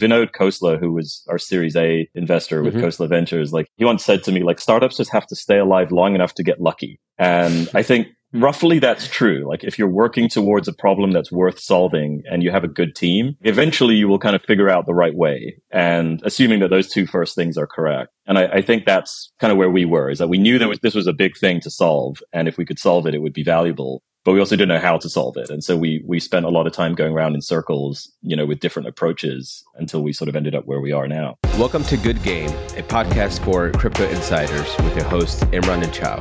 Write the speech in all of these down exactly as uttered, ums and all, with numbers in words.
Vinod Khosla, who was our Series A investor with mm-hmm. Khosla Ventures, like he once said to me, like, startups just have to stay alive long enough to get lucky. And I think roughly that's true. Like if you're working towards a problem that's worth solving and you have a good team, eventually you will kind of figure out the right way. And assuming that those two first things are correct. And I, I think that's kind of where we were, is that we knew that this was a big thing to solve. And if we could solve it, it would be valuable. But we also didn't know how to solve it. And so we we spent a lot of time going around in circles, you know, with different approaches until we sort of ended up where we are now. Welcome to Good Game, a podcast for crypto insiders with your hosts, Imran and Chao.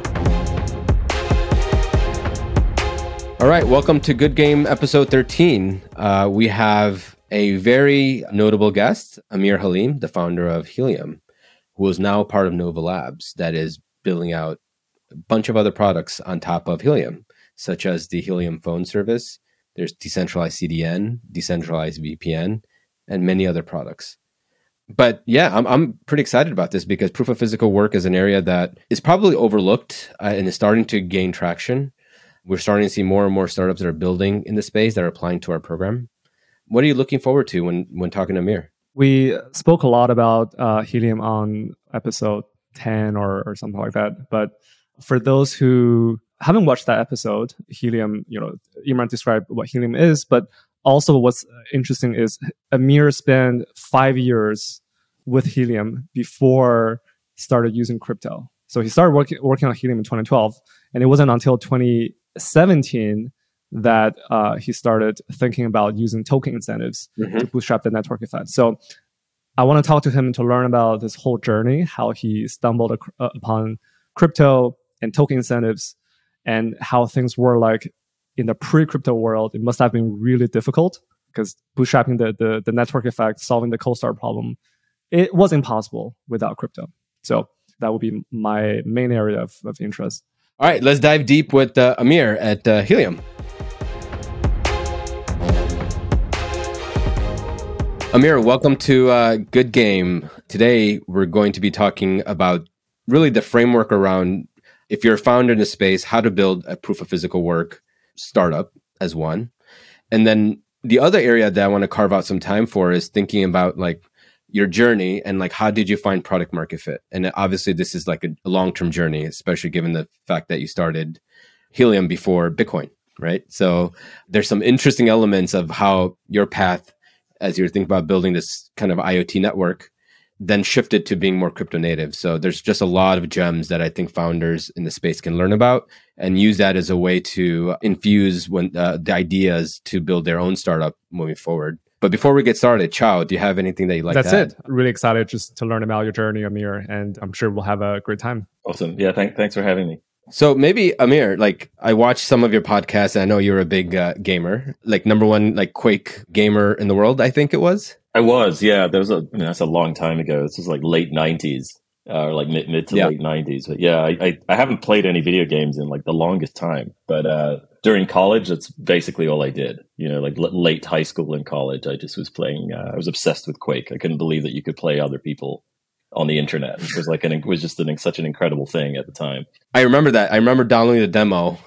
All right, welcome to Good Game, episode thirteen. Uh, we have a very notable guest, Amir Haleem, the founder of Helium, who is now part of Nova Labs, that is building out a bunch of other products on top of Helium, such as the Helium phone service, there's decentralized C D N, decentralized V P N, and many other products. But yeah, I'm I'm pretty excited about this because proof of physical work is an area that is probably overlooked uh, and is starting to gain traction. We're starting to see more and more startups that are building in the space that are applying to our program. What are you looking forward to when, when talking to Amir? We spoke a lot about uh, Helium on episode ten or, or something like that. But for those who haven't watched that episode, Helium, you know, Imran described what Helium is, but also what's interesting is Amir spent five years with Helium before he started using crypto. So he started working working on Helium in twenty twelve, and it wasn't until twenty seventeen that uh, he started thinking about using token incentives mm-hmm. to bootstrap the network effect. So I want to talk to him to learn about this whole journey, how he stumbled ac- upon crypto and token incentives, and how things were like in the pre-crypto world. It must have been really difficult because bootstrapping the, the, the network effect, solving the cold start problem, it was impossible without crypto. So that would be my main area of, of interest. All right, let's dive deep with uh, Amir at uh, Helium. Amir, welcome to uh, Good Game. Today, we're going to be talking about really the framework around, if you're a founder in the space, how to build a proof of physical work startup as one. And then the other area that I want to carve out some time for is thinking about like your journey and like, how did you find product market fit? And obviously this is like a long-term journey, especially given the fact that you started Helium before Bitcoin, right? So there's some interesting elements of how your path, as you're thinking about building this kind of IoT network, then shifted to being more crypto native. So there's just a lot of gems that I think founders in the space can learn about and use that as a way to infuse when, uh, the ideas to build their own startup moving forward. But before we get started, Chao, do you have anything that you'd like That's to add? That's it. Really excited just to learn about your journey, Amir, and I'm sure we'll have a great time. Awesome. Yeah, th- thanks for having me. So maybe, Amir, like I watched some of your podcasts and I know you're a big uh, gamer, like number one, like Quake gamer in the world, I think it was. I was, yeah. There was a, you know, that's a long time ago. This was like late nineties, uh, or like mid, mid to yeah. late nineties. But yeah, I, I, I haven't played any video games in like the longest time. But uh, during college, that's basically all I did. You know, like l- late high school and college, I just was playing. Uh, I was obsessed with Quake. I couldn't believe that you could play other people on the internet. It was like an, it was just an, such an incredible thing at the time. I remember that. I remember downloading the demo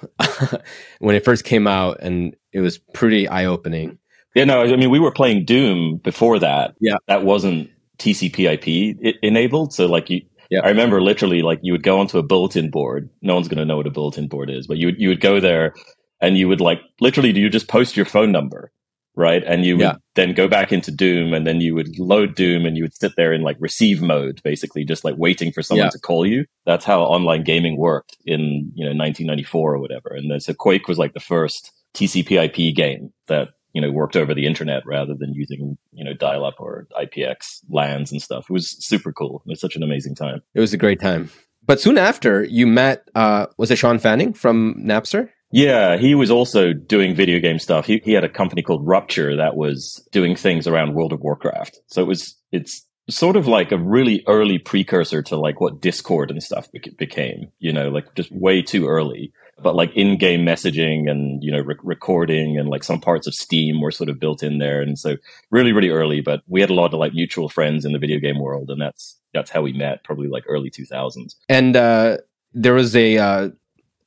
when it first came out, and it was pretty eye opening. Yeah, no, I mean, we were playing Doom before that. Yeah. That wasn't T C P I P enabled. So like you, yeah. I remember literally like you would go onto a bulletin board. No one's going to know what a bulletin board is, but you would, you would go there and you would like, literally you just post your phone number, right? And you would yeah. then go back into Doom and then you would load Doom and you would sit there in like receive mode, basically just like waiting for someone yeah. to call you. That's how online gaming worked in, you know, nineteen ninety-four or whatever. And then, so Quake was like the first T C P I P game that, you know, worked over the internet rather than using, you know, dial-up or I P X LANs and stuff. It was super cool. It was such an amazing time. It was a great time. But soon after, you met, uh, was it Sean Fanning from Napster? Yeah, he was also doing video game stuff. He he had a company called Rupture that was doing things around World of Warcraft. So it was, it's sort of like a really early precursor to like what Discord and stuff be- became, you know, like just way too early. But like in-game messaging and, you know, rec- recording and like some parts of Steam were sort of built in there. And so really, really early, but we had a lot of like mutual friends in the video game world. And that's that's how we met, probably like early two thousands. And uh, there was a uh,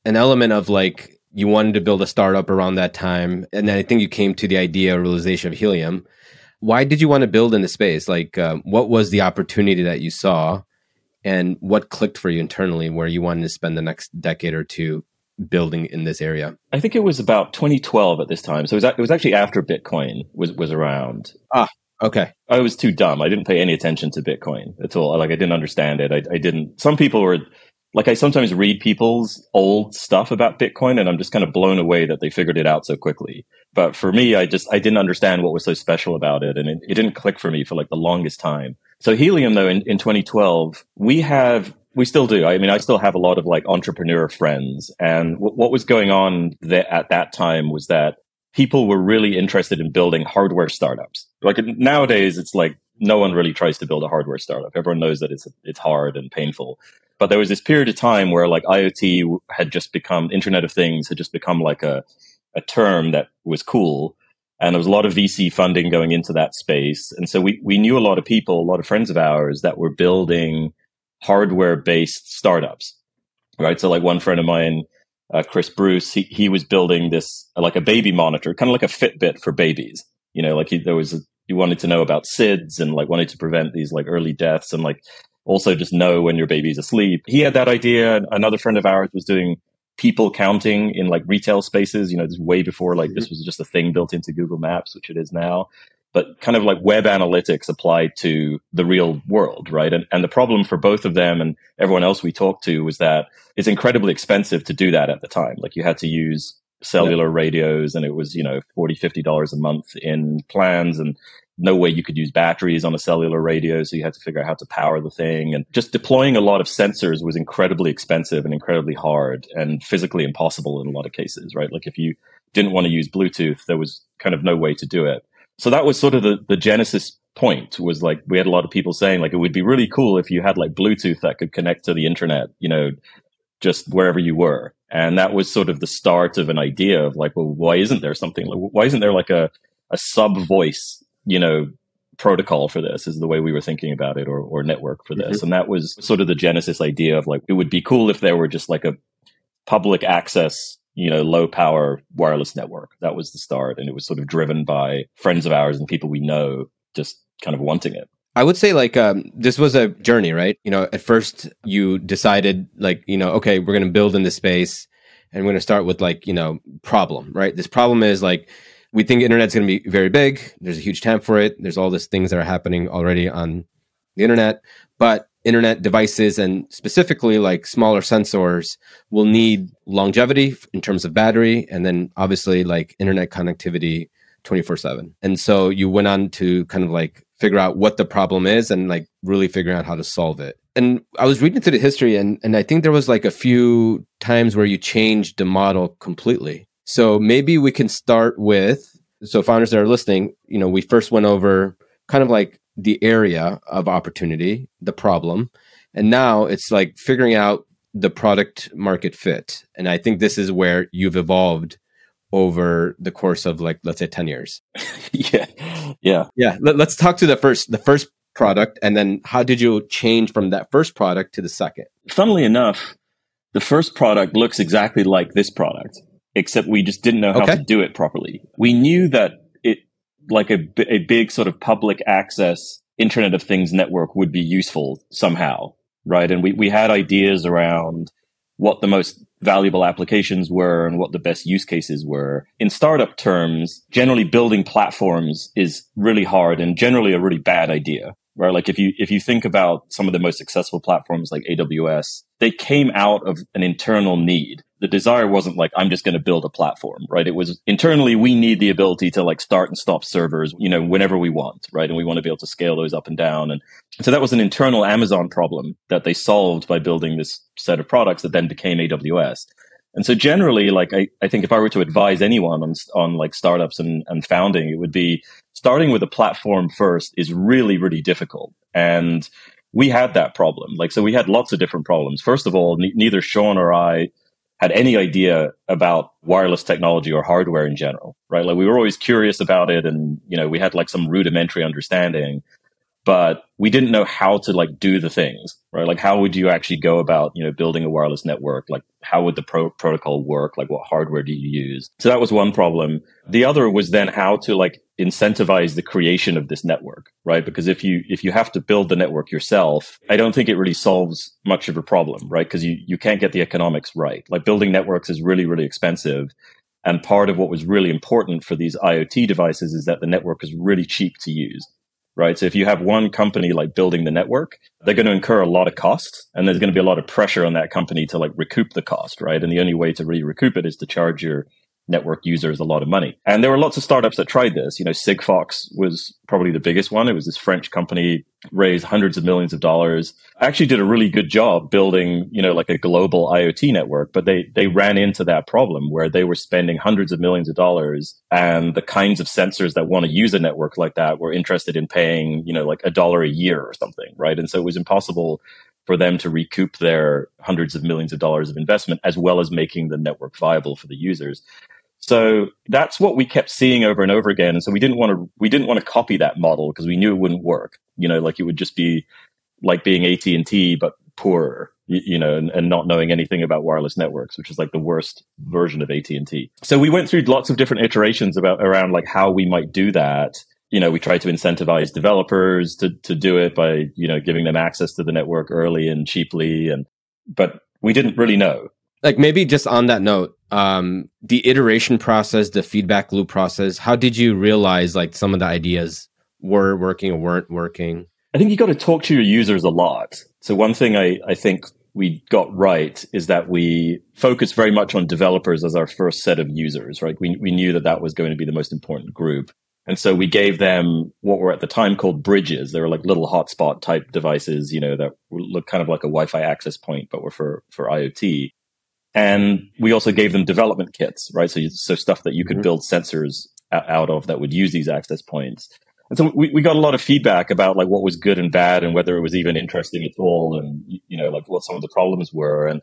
an element of like you wanted to build a startup around that time. And then I think you came to the idea or realization of Helium. Why did you want to build in the space? Like, um, what was the opportunity that you saw, and what clicked for you internally where you wanted to spend the next decade or two building in this area? I think it was about twenty twelve at this time. So it was, it was actually after Bitcoin was, was around. Ah, okay. I was too dumb. I didn't pay any attention to Bitcoin at all. Like, I didn't understand it. I, I didn't. Some people were... Like, I sometimes read people's old stuff about Bitcoin, and I'm just kind of blown away that they figured it out so quickly. But for me, I just, I didn't understand what was so special about it. And it, it didn't click for me for like the longest time. So Helium, though, in, in twenty twelve, we have, we still do. I mean, I still have a lot of like entrepreneur friends. And w- what was going on th- at that time was that people were really interested in building hardware startups. Like, nowadays, it's like no one really tries to build a hardware startup. Everyone knows that it's it's hard and painful. But there was this period of time where like IoT had just become, Internet of Things had just become like a, a term that was cool. And there was a lot of V C funding going into that space. And so we, we knew a lot of people, a lot of friends of ours that were building hardware-based startups, right? So like one friend of mine, uh, Chris Bruce, he, he was building this, like a baby monitor, kind of like a Fitbit for babies. You know, like he, there was, a, he wanted to know about SIDS and like wanted to prevent these like early deaths and like, also just know when your baby's asleep. He had that idea. Another friend of ours was doing people counting in like retail spaces, you know, this way before like mm-hmm. this was just a thing built into Google Maps, which it is now, but kind of like web analytics applied to the real world, right? And, and the problem for both of them and everyone else we talked to was that it's incredibly expensive to do that at the time. Like, you had to use cellular yeah. radios, and it was, you know, forty dollars, fifty dollars a month in plans, and no way you could use batteries on a cellular radio, so you had to figure out how to power the thing. And just deploying a lot of sensors was incredibly expensive and incredibly hard and physically impossible in a lot of cases, right? Like, if you didn't want to use Bluetooth, there was kind of no way to do it. So that was sort of the, the genesis point, was like, we had a lot of people saying like, it would be really cool if you had like Bluetooth that could connect to the internet, you know, just wherever you were. And that was sort of the start of an idea of like, well, why isn't there something? Why isn't there like a, a sub-voice, you know, protocol for this, is the way we were thinking about it, or, or network for this. Mm-hmm. And that was sort of the genesis idea of like, it would be cool if there were just like a public access, you know, low power wireless network. That was the start. And it was sort of driven by friends of ours and people we know just kind of wanting it. I would say like, um, this was a journey, right? You know, at first you decided like, you know, okay, we're going to build in this space, and we're going to start with like, you know, problem, right? This problem is like, we think internet's going to be very big. There's a huge TAM for it. There's all these things that are happening already on the internet, but internet devices, and specifically like smaller sensors, will need longevity in terms of battery, and then obviously like internet connectivity twenty-four seven. And so you went on to kind of like figure out what the problem is and like really figure out how to solve it. And I was reading through the history, and and I think there was like a few times where you changed the model completely. So maybe we can start with, so founders that are listening, you know, we first went over kind of like the area of opportunity, the problem, and now it's like figuring out the product market fit. And I think this is where you've evolved over the course of like, let's say ten years. yeah. Yeah. Yeah. Let, let's talk to the first, the first product. And then how did you change from that first product to the second? Funnily enough, the first product looks exactly like this product, except we just didn't know how okay. to do it properly. We knew that it, like a, a big sort of public access Internet of Things network would be useful somehow, right? And we, we had ideas around what the most valuable applications were and what the best use cases were. In startup terms, generally building platforms is really hard and generally a really bad idea, right? Like if you, if you think about some of the most successful platforms like A W S, they came out of an internal need. The desire wasn't like, I'm just going to build a platform, right? It was internally, we need the ability to like start and stop servers, you know, whenever we want, right? And we want to be able to scale those up and down. And so that was an internal Amazon problem that they solved by building this set of products that then became A W S. And so generally, like, I, I think if I were to advise anyone on, on like startups and, and founding, it would be starting with a platform first is really, really difficult. And we had that problem. Like, so we had lots of different problems. First of all, ne- neither Sean or I had any idea about wireless technology or hardware in general, right? Like we were always curious about it, and you know, we had like some rudimentary understanding, but we didn't know how to like do the things, right? Like how would you actually go about, you know, building a wireless network? Like how would the pro- protocol work? Like what hardware do you use? So that was one problem. The other was then how to like incentivize the creation of this network, right? Because if you if you have to build the network yourself, I don't think it really solves much of a problem, right? Because you, you can't get the economics right. Like building networks is really, really expensive. And part of what was really important for these IoT devices is that the network is really cheap to use, right? So if you have one company like building the network, they're going to incur a lot of costs, and there's going to be a lot of pressure on that company to like recoup the cost, right? And the only way to really recoup it is to charge your network users a lot of money. And there were lots of startups that tried this. You know, Sigfox was probably the biggest one. It was this French company, raised hundreds of millions of dollars, actually did a really good job building, you know, like a global IoT network. But they they ran into that problem where they were spending hundreds of millions of dollars, and the kinds of sensors that want to use a network like that were interested in paying, you know, like a dollar a year or something, right? And so it was impossible for them to recoup their hundreds of millions of dollars of investment, as well as making the network viable for the users. So that's what we kept seeing over and over again. And so we didn't want to we didn't want to copy that model because we knew it wouldn't work. You know, like it would just be like being A T and T, but poorer, you, you know, and, and not knowing anything about wireless networks, which is like the worst version of A T and T. So we went through lots of different iterations about around like how we might do that. You know, we tried to incentivize developers to to do it by, you know, giving them access to the network early and cheaply. And but we didn't really know. Like maybe just on that note, um, the iteration process, the feedback loop process, how did you realize like some of the ideas were working or weren't working? I think you got to talk to your users a lot. So one thing I, I think we got right is that we focused very much on developers as our first set of users, right? We, we knew that that was going to be the most important group. And so we gave them what were at the time called bridges. They were like little hotspot type devices, you know, that looked kind of like a Wi-Fi access point, but were for, for IoT. And we also gave them development kits, right? So, so stuff that you could mm-hmm. build sensors out of that would use these access points. And so we, we got a lot of feedback about like what was good and bad and whether it was even interesting at all. And, you know, like what some of the problems were. And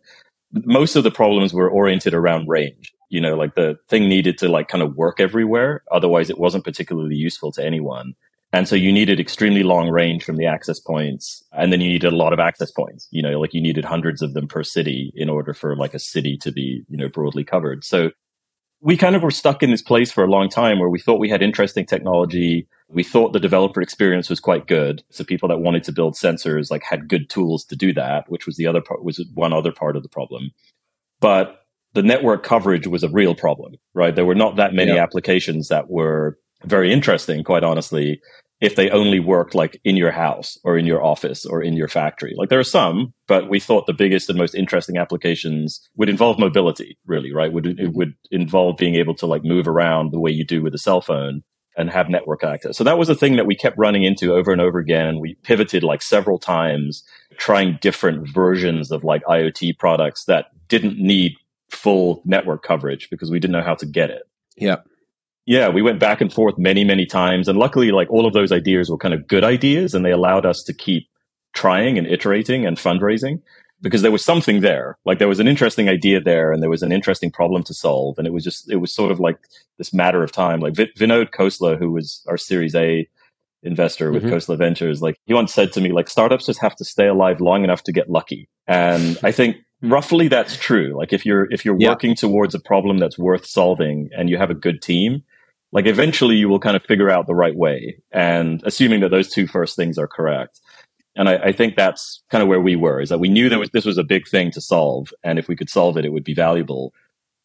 most of the problems were oriented around range, you know, like the thing needed to like kind of work everywhere. Otherwise, it wasn't particularly useful to anyone. And so you needed extremely long range from the access points, and then you needed a lot of access points. You know, like you needed hundreds of them per city in order for like a city to be, you know, broadly covered. So we kind of were stuck in this place for a long time where we thought we had interesting technology. We thought the developer experience was quite good. So people that wanted to build sensors like had good tools to do that, which was the other part, was one other part of the problem. But the network coverage was a real problem, right? There were not that many yeah. applications that were very interesting, quite honestly, if they only worked like in your house or in your office or in your factory. Like there are some, but we thought the biggest and most interesting applications would involve mobility, really, right? Would it would involve being able to like move around the way you do with a cell phone and have network access. So that was a thing that we kept running into over and over again. And we pivoted like several times, trying different versions of like IoT products that didn't need full network coverage because we didn't know how to get it. Yeah. Yeah, we went back and forth many, many times. And luckily, like all of those ideas were kind of good ideas, and they allowed us to keep trying and iterating and fundraising because there was something there. Like there was an interesting idea there, and there was an interesting problem to solve. And it was just, it was sort of like this matter of time. Like v- Vinod Khosla, who was our Series A investor with mm-hmm. Khosla Ventures, like he once said to me, like startups just have to stay alive long enough to get lucky. And I think roughly that's true. Like if you're, if you're yeah. working towards a problem that's worth solving and you have a good team, like eventually you will kind of figure out the right way, and assuming that those two first things are correct. And I, I think that's kind of where we were, is that we knew that was, this was a big thing to solve. And if we could solve it, it would be valuable,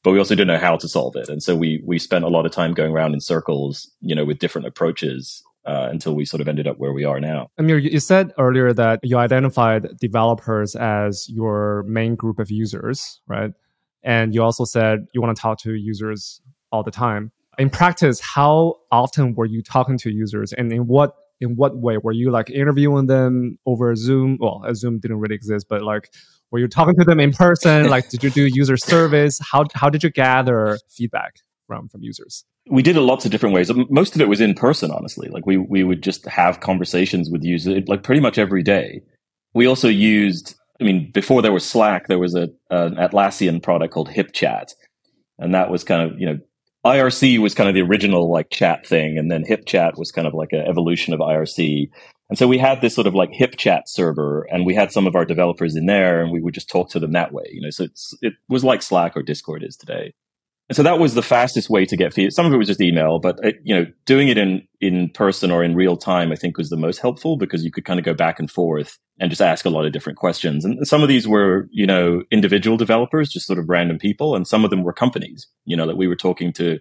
but we also didn't know how to solve it. And so we, we spent a lot of time going around in circles, you know, with different approaches uh, until we sort of ended up where we are now. Amir, you said earlier that you identified developers as your main group of users, right? And you also said you want to talk to users all the time. In practice, how often were you talking to users, and in what in what way? Were you like interviewing them over Zoom? Well, Zoom didn't really exist, but like, were you talking to them in person? Like, did you do user service? How how did you gather feedback from from users? We did it lots of different ways. Most of it was in person, honestly. Like we we would just have conversations with users like pretty much every day. We also used, I mean, before there was Slack, there was a an Atlassian product called HipChat, and that was kind of, you know, I R C was kind of the original like chat thing, and then HipChat was kind of like an evolution of I R C. And so we had this sort of like HipChat server, and we had some of our developers in there, and we would just talk to them that way. You know, so it's, it was like Slack or Discord is today. And so that was the fastest way to get feedback. Some of it was just email, but it, you know, doing it in, in person or in real time, I think was the most helpful because you could kind of go back and forth and just ask a lot of different questions. And some of these were, you know, individual developers, just sort of random people. And some of them were companies, you know, that we were talking to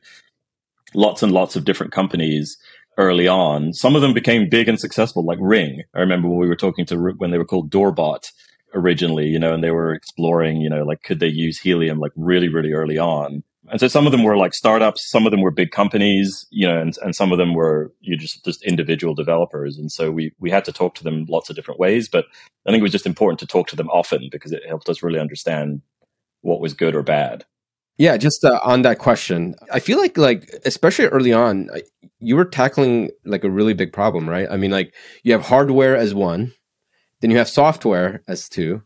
lots and lots of different companies early on. Some of them became big and successful, like Ring. I remember when we were talking to, when they were called DoorBot originally, you know, and they were exploring, you know, like, could they use Helium like really, really early on? And so some of them were like startups, some of them were big companies, you know, and, and some of them were you know, just, just individual developers. And so we, we had to talk to them lots of different ways, but I think it was just important to talk to them often because it helped us really understand what was good or bad. Yeah, just uh, on that question, I feel like, like, especially early on, you were tackling like a really big problem, right? I mean, like you have hardware as one, then you have software as two,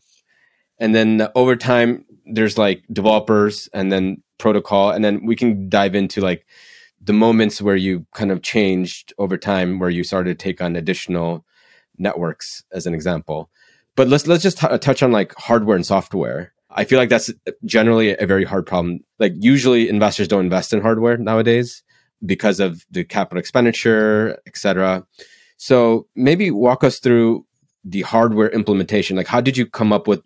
and then over time, there's like developers and then protocol. And then we can dive into like the moments where you kind of changed over time, where you started to take on additional networks as an example. But let's let's just t- touch on like hardware and software. I feel like that's generally a very hard problem. Like usually investors don't invest in hardware nowadays because of the capital expenditure, et cetera. So maybe walk us through the hardware implementation. Like how did you come up with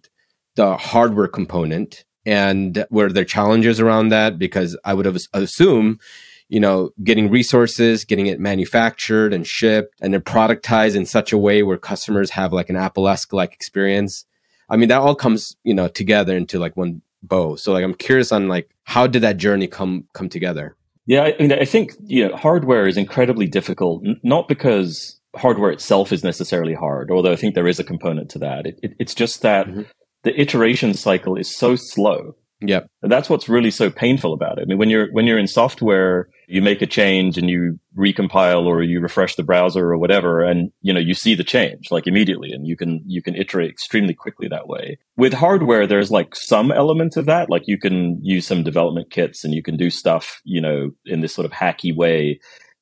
the hardware component, and were there challenges around that? Because I would have assumed, you know, getting resources, getting it manufactured and shipped and then productized in such a way where customers have like an Apple-esque like experience. I mean, that all comes, you know, together into like one bow. So like, I'm curious on like, how did that journey come, come together? Yeah. I mean, I think, you know, hardware is incredibly difficult, not because hardware itself is necessarily hard, although I think there is a component to that. It, it, it's just that mm-hmm. the iteration cycle is so slow. Yeah. And that's what's really so painful about it. I mean, when you're, when you're in software, you make a change and you recompile or you refresh the browser or whatever. And, you know, you see the change like immediately and you can, you can iterate extremely quickly that way. With hardware, there's like some element of that. Like you can use some development kits and you can do stuff, you know, in this sort of hacky way.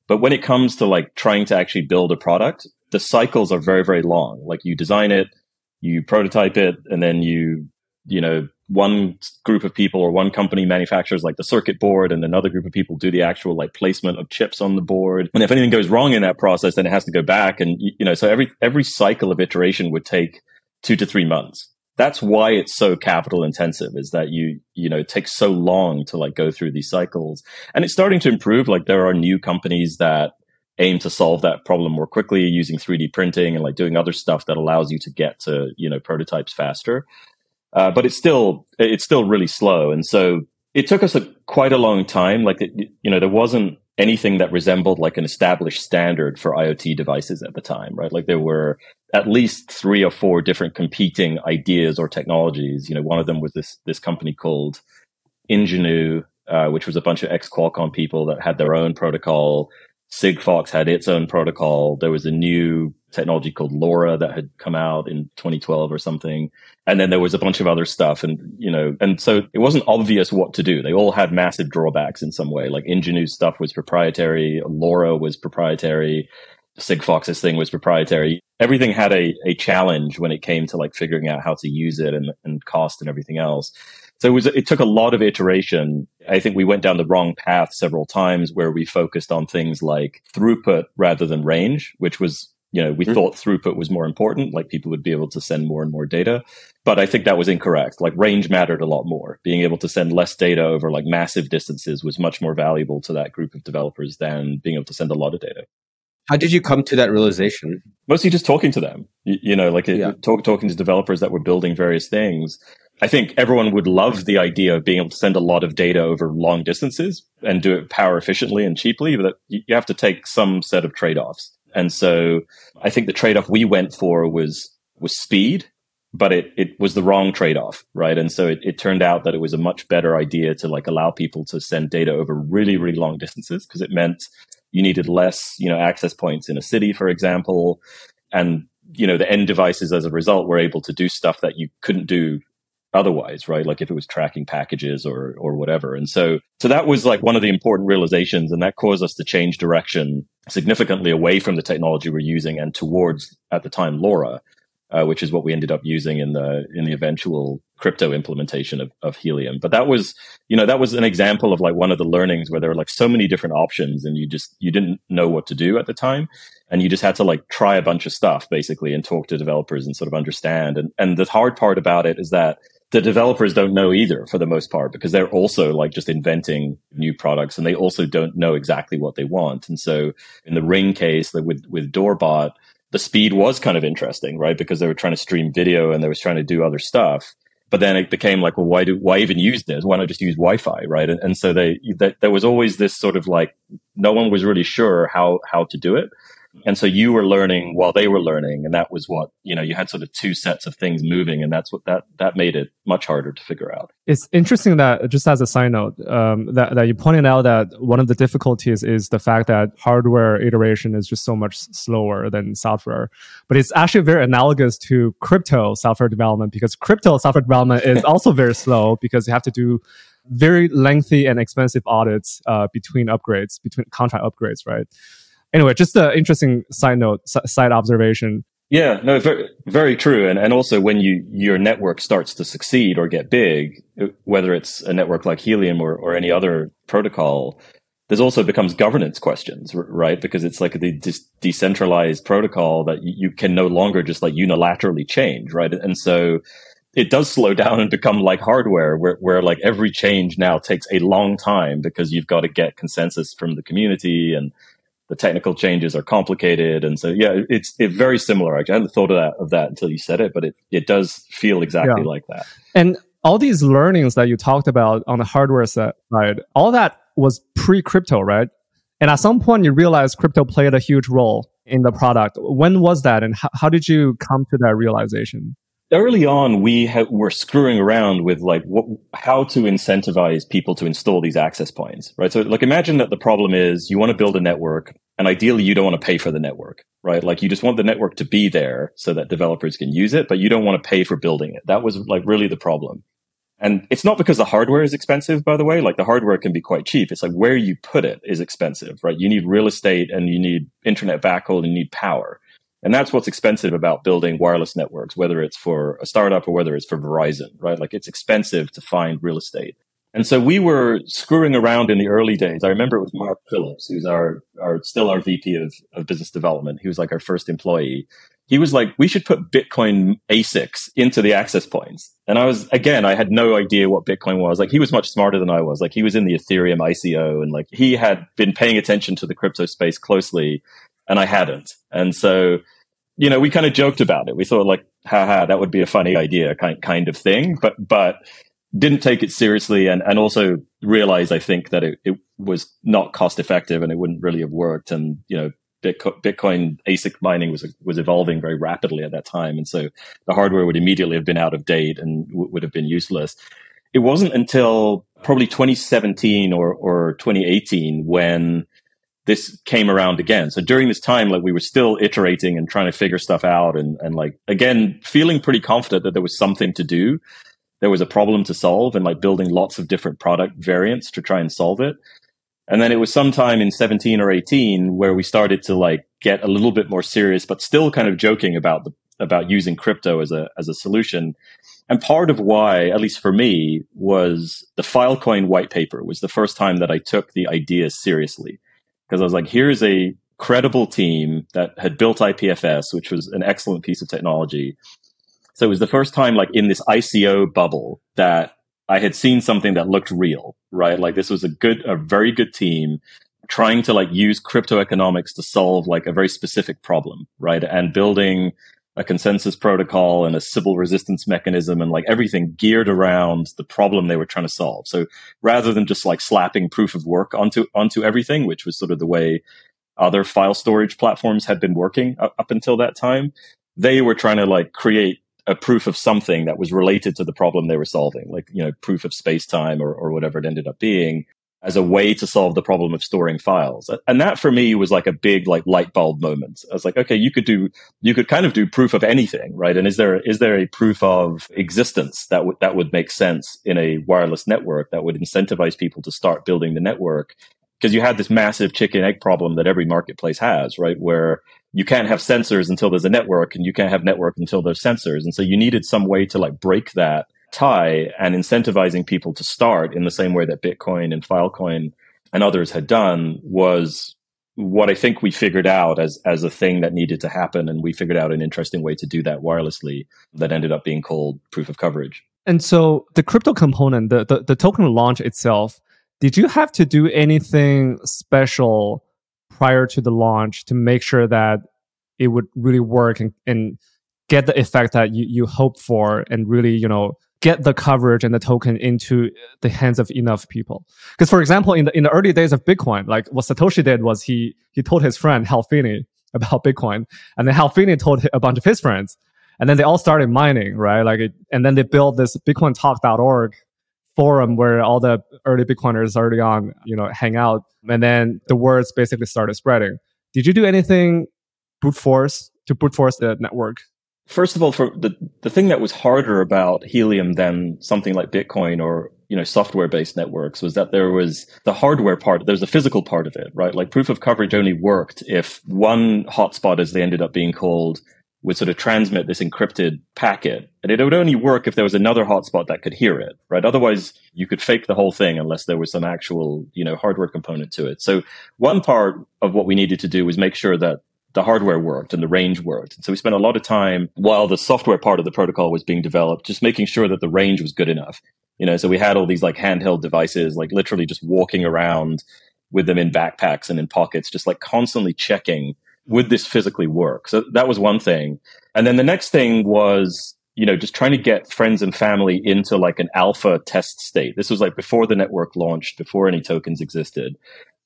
But when it comes to like trying to actually build a product, the cycles are very, very long. Like you design it, you prototype it, and then you, you know, one group of people or one company manufactures like the circuit board and another group of people do the actual like placement of chips on the board. And if anything goes wrong in that process, then it has to go back. And, you know, so every, every cycle of iteration would take two to three months. That's why it's so capital intensive, is that you, you know, it takes so long to like go through these cycles. And it's starting to improve. Like there are new companies that aim to solve that problem more quickly using three D printing and like doing other stuff that allows you to get to, you know, prototypes faster. Uh, but it's still, it's still really slow. And so it took us a, quite a long time. Like, it, you know, there wasn't anything that resembled like an established standard for IoT devices at the time, right? Like there were at least three or four different competing ideas or technologies. You know, one of them was this, this company called Ingenue, uh, which was a bunch of ex-Qualcomm people that had their own protocol. Sigfox had its own protocol. There was a new technology called LoRa that had come out in twenty twelve or something. And then there was a bunch of other stuff. And, you know, and so it wasn't obvious what to do. They all had massive drawbacks in some way. Like Ingenue's stuff was proprietary. LoRa was proprietary. Sigfox's thing was proprietary. Everything had a, a challenge when it came to like figuring out how to use it and, and cost and everything else. So it was, it took a lot of iteration. I think we went down the wrong path several times where we focused on things like throughput rather than range, which was, you know, we mm-hmm. thought throughput was more important, like people would be able to send more and more data. But I think that was incorrect. Like range mattered a lot more. Being able to send less data over like massive distances was much more valuable to that group of developers than being able to send a lot of data. How did you come to that realization? Mostly just talking to them, you, you know, like yeah. talk, talking to developers that were building various things. I think everyone would love the idea of being able to send a lot of data over long distances and do it power efficiently and cheaply, but you have to take some set of trade-offs. And so I think the trade-off we went for was was speed, but it, it was the wrong trade-off, right? And so it, it turned out that it was a much better idea to like allow people to send data over really, really long distances because it meant you needed less, you know, access points in a city, for example. And, you know, the end devices as a result were able to do stuff that you couldn't do otherwise, right? Like if it was tracking packages or or whatever. And so so that was like one of the important realizations, and that caused us to change direction significantly away from the technology we're using and towards, at the time, LoRa, uh, which is what we ended up using in the in the eventual crypto implementation of, of Helium. But that was, you know, that was an example of like one of the learnings where there were like so many different options and you just, you didn't know what to do at the time. And you just had to like try a bunch of stuff basically and talk to developers and sort of understand. And, and the hard part about it is that the developers don't know either for the most part, because they're also like just inventing new products and they also don't know exactly what they want. And so in the Ring case that with, with DoorBot, the speed was kind of interesting, right? Because they were trying to stream video and they was trying to do other stuff. But then it became like, well, why do why even use this? Why not just use Wi-Fi, right? And, and so they, they there was always this sort of like, no one was really sure how how to do it. And so you were learning while they were learning, and that was what, you know, you had sort of two sets of things moving, and that's what that that made it much harder to figure out. It's interesting that, just as a side note, um, that, that you pointed out that one of the difficulties is the fact that hardware iteration is just so much slower than software. But it's actually very analogous to crypto software development, because crypto software development is also very slow, because you have to do very lengthy and expensive audits uh, between upgrades, between contract upgrades, right? Anyway, just an interesting side note, side observation. Yeah, no, very, very true. And and also when you your network starts to succeed or get big, whether it's a network like Helium or, or any other protocol, there's also becomes governance questions, right? Because it's like the de- decentralized protocol that you can no longer just like unilaterally change, right? And so it does slow down and become like hardware where, where like every change now takes a long time because you've got to get consensus from the community and the technical changes are complicated. And so, yeah, it's it very similar. Actually, I hadn't thought of that, of that until you said it, but it, it does feel exactly yeah. like that. And all these learnings that you talked about on the hardware side, all that was pre-crypto, right? And at some point, you realized crypto played a huge role in the product. When was that? And how, how did you come to that realization? Early on, we ha- were screwing around with like what, how to incentivize people to install these access points, right? So like imagine that the problem is you want to build a network and ideally you don't want to pay for the network, right? Like you just want the network to be there so that developers can use it, but you don't want to pay for building it. That was like really the problem. And it's not because the hardware is expensive, by the way, like the hardware can be quite cheap. It's like where you put it is expensive, right? You need real estate and you need internet backhaul and you need power. And that's what's expensive about building wireless networks, whether it's for a startup or whether it's for Verizon, right? Like it's expensive to find real estate. And so we were screwing around in the early days. I remember it was Mark Phillips, who's our, our still our V P of, of business development. He was like our first employee. He was like, we should put Bitcoin A S I Cs into the access points. And I was, again, I had no idea what Bitcoin was. Like he was much smarter than I was. Like he was in the Ethereum I C O and like he had been paying attention to the crypto space closely and I hadn't. And so, you know, we kind of joked about it. We thought like, haha, that would be a funny idea kind kind of thing, but but didn't take it seriously and, and also realized, I think, that it, it was not cost effective and it wouldn't really have worked. And, you know, Bitcoin, Bitcoin A S I C mining was was evolving very rapidly at that time. And so the hardware would immediately have been out of date and w- would have been useless. It wasn't until probably twenty seventeen or, or twenty eighteen when this came around again. So during this time, like we were still iterating and trying to figure stuff out and, and like, again, feeling pretty confident that there was something to do. There was a problem to solve and like building lots of different product variants to try and solve it. And then it was sometime in seventeen or eighteen where we started to like get a little bit more serious, but still kind of joking about the, about using crypto as a, as a solution. And part of why, at least for me, was the Filecoin white paper was the first time that I took the idea seriously. Because I was like, here's a credible team that had built I P F S, which was an excellent piece of technology. So it was the first time, like in this I C O bubble, that I had seen something that looked real, right? Like this was a good, a very good team trying to like use crypto economics to solve like a very specific problem, right? And building a consensus protocol and a civil resistance mechanism and like everything geared around the problem they were trying to solve. So rather than just like slapping proof of work onto onto everything, which was sort of the way other file storage platforms had been working up until that time, they were trying to like create a proof of something that was related to the problem they were solving, like, you know, proof of space-time or, or whatever it ended up being, as a way to solve the problem of storing files. And that for me was like a big like light bulb moment. I was like, okay, you could do, you could kind of do proof of anything, right? And is there, is there a proof of existence that would, that would make sense in a wireless network that would incentivize people to start building the network? Because you had this massive chicken egg problem that every marketplace has, right? Where you can't have sensors until there's a network and you can't have network until there's sensors. And so you needed some way to like break that tie and incentivizing people to start in the same way that Bitcoin and Filecoin and others had done was what I think we figured out as as a thing that needed to happen. And we figured out an interesting way to do that wirelessly that ended up being called proof of coverage. And so the crypto component, the, the, the token launch itself, did you have to do anything special prior to the launch to make sure that it would really work and, and get the effect that you, you hope for and really, you know, get the coverage and the token into the hands of enough people? Because, for example, in the in the early days of Bitcoin, like what Satoshi did was he he told his friend Hal Finney about Bitcoin, and then Hal Finney told a bunch of his friends, and then they all started mining, right? Like, it, and then they built this Bitcoin Talk dot org forum where all the early Bitcoiners early on, you know, hang out, and then the words basically started spreading. Did you do anything brute force to brute force the network? First of all, for the, the thing that was harder about Helium than something like Bitcoin or, you know, software-based networks was that there was the hardware part, there's the physical part of it, right? Like proof of coverage only worked if one hotspot, as they ended up being called, would sort of transmit this encrypted packet. And it would only work if there was another hotspot that could hear it, right? Otherwise, you could fake the whole thing unless there was some actual, you know, hardware component to it. So one part of what we needed to do was make sure that the hardware worked and the range worked. So we spent a lot of time while the software part of the protocol was being developed, just making sure that the range was good enough. You know, so we had all these like handheld devices, like literally just walking around with them in backpacks and in pockets, just like constantly checking, would this physically work? So that was one thing. And then the next thing was, you know, just trying to get friends and family into like an alpha test state. This was like before the network launched, before any tokens existed.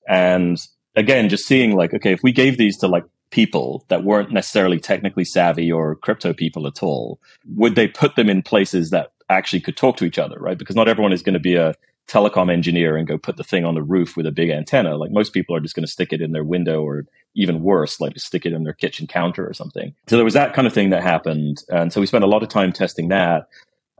And again, just seeing like, okay, if we gave these to like people that weren't necessarily technically savvy or crypto people at all, would they put them in places that actually could talk to each other, right? Because not everyone is going to be a telecom engineer and go put the thing on the roof with a big antenna. Like most people are just going to stick it in their window, or even worse, like stick it in their kitchen counter or something. So there was that kind of thing that happened. And so we spent a lot of time testing that.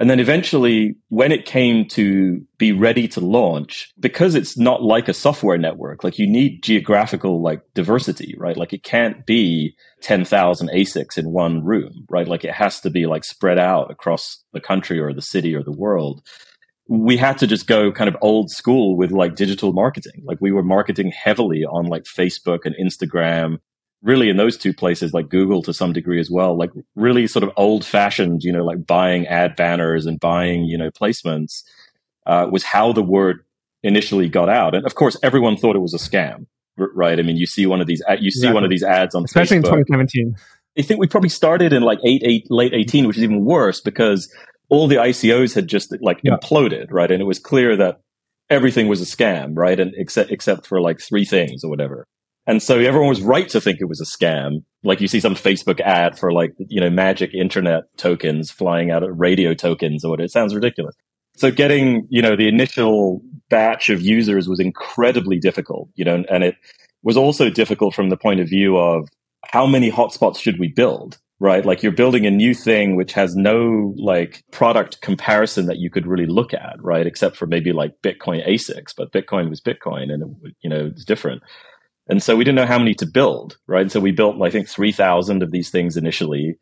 And then eventually, when it came to be ready to launch, because it's not like a software network, like you need geographical like diversity, right? Like it can't be ten thousand A SICs in one room, right? Like it has to be like spread out across the country or the city or the world. We had to just go kind of old school with like digital marketing. Like we were marketing heavily on like Facebook and Instagram, really in those two places, like Google to some degree as well, like really sort of old fashioned, you know, like buying ad banners and buying, you know, placements uh, was how the word initially got out. And of course, everyone thought it was a scam, right? I mean, you see one of these, you exactly. see one of these ads on Especially Facebook. Especially in twenty seventeen. I think we probably started in like eight, eight, late eighteen, which is even worse because all the I C Os had just like yeah. imploded, right? And it was clear that everything was a scam, right? And except, except for like three things or whatever. And so everyone was right to think it was a scam. Like you see some Facebook ad for like, you know, magic internet tokens flying out of radio tokens or whatever. It sounds ridiculous. So getting, you know, the initial batch of users was incredibly difficult, you know, and it was also difficult from the point of view of how many hotspots should we build, right? Like you're building a new thing which has no like product comparison that you could really look at, right? Except for maybe like Bitcoin A SICs, but Bitcoin was Bitcoin and, it, you know, it's different. And so we didn't know how many to build, right? And so we built, I think, three thousand of these things initially.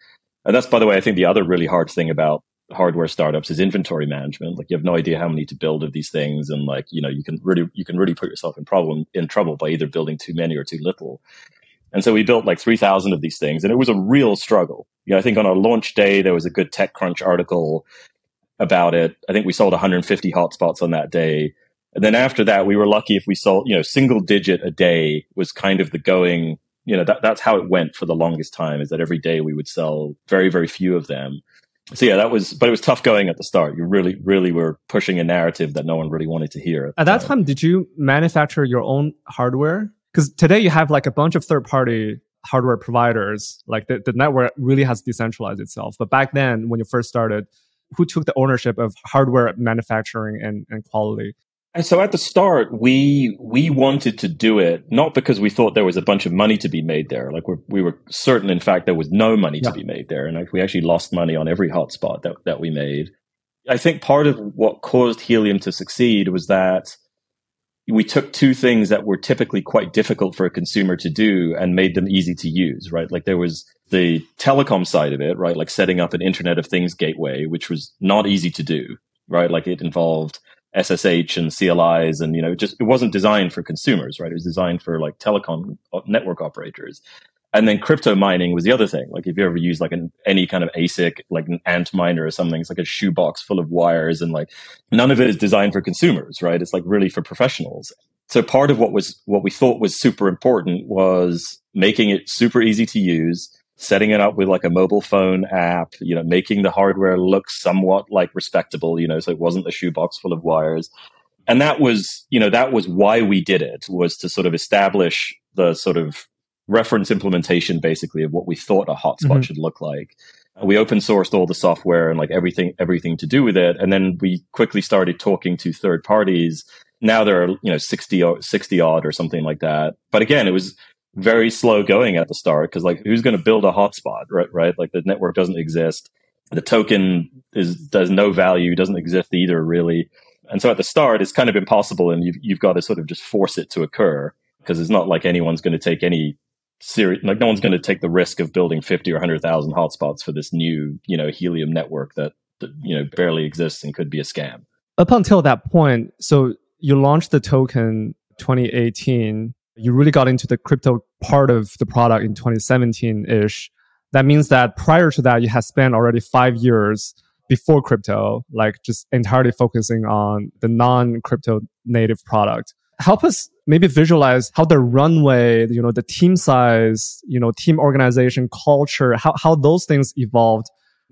And that's, by the way, I think the other really hard thing about hardware startups is inventory management. Like you have no idea how many to build of these things. And like, you know, you can really, you can really put yourself in problem, in trouble by either building too many or too little. And so we built like three thousand of these things. And it was a real struggle. You know, I think on our launch day, there was a good TechCrunch article about it. I think we sold one hundred fifty hotspots on that day. And then after that, we were lucky if we sold, you know, single digit a day was kind of the going, you know, that, that's how it went for the longest time, is that every day we would sell very, very few of them. So yeah, that was, but it was tough going at the start. You really, really were pushing a narrative that no one really wanted to hear. At that time, did you manufacture your own hardware? Because today you have like a bunch of third-party hardware providers, like the, the network really has decentralized itself. But back then, when you first started, who took the ownership of hardware manufacturing and, and quality? And so at the start, we we wanted to do it, not because we thought there was a bunch of money to be made there. Like we're, we were certain, in fact, there was no money yeah. to be made there. And like we actually lost money on every hotspot that, that we made. I think part of what caused Helium to succeed was that we took two things that were typically quite difficult for a consumer to do and made them easy to use, right? Like there was the telecom side of it, right? Like setting up an Internet of Things gateway, which was not easy to do, right? Like it involved S S H and C L Is and, you know, it just, it wasn't designed for consumers, right? It was designed for like telecom network operators. And then crypto mining was the other thing. Like if you ever use like an, any kind of A S I C, like an Ant miner or something, it's like a shoebox full of wires and like none of it is designed for consumers, right? It's like really for professionals. So part of what was, what we thought was super important was making it super easy to use, setting it up with like a mobile phone app, you know, making the hardware look somewhat like respectable, you know, so it wasn't a shoebox full of wires. And that was, you know, that was why we did it, was to sort of establish the sort of reference implementation basically of what we thought a hotspot mm-hmm. should look like. We open sourced all the software and like everything, everything to do with it. And then we quickly started talking to third parties. Now there are, you know, sixty or sixty odd or something like that. But again, it was very slow going at the start because like who's going to build a hotspot, right? Right? Like the network doesn't exist. The token is, there's no value, doesn't exist either really. And so at the start, it's kind of impossible and you've, you've got to sort of just force it to occur because it's not like anyone's going to take any serious, like no one's going to take the risk of building fifty or one hundred thousand hotspots for this new, you know, Helium network that, that, you know, barely exists and could be a scam. Up until that point, so you launched the token twenty eighteen. You really got into the crypto part of the product in twenty seventeen-ish. That means that prior to that, you had spent already five years before crypto, like just entirely focusing on the non-crypto native product. Help us maybe visualize how the runway, you know, the team size, you know, team organization, culture, how, how those things evolved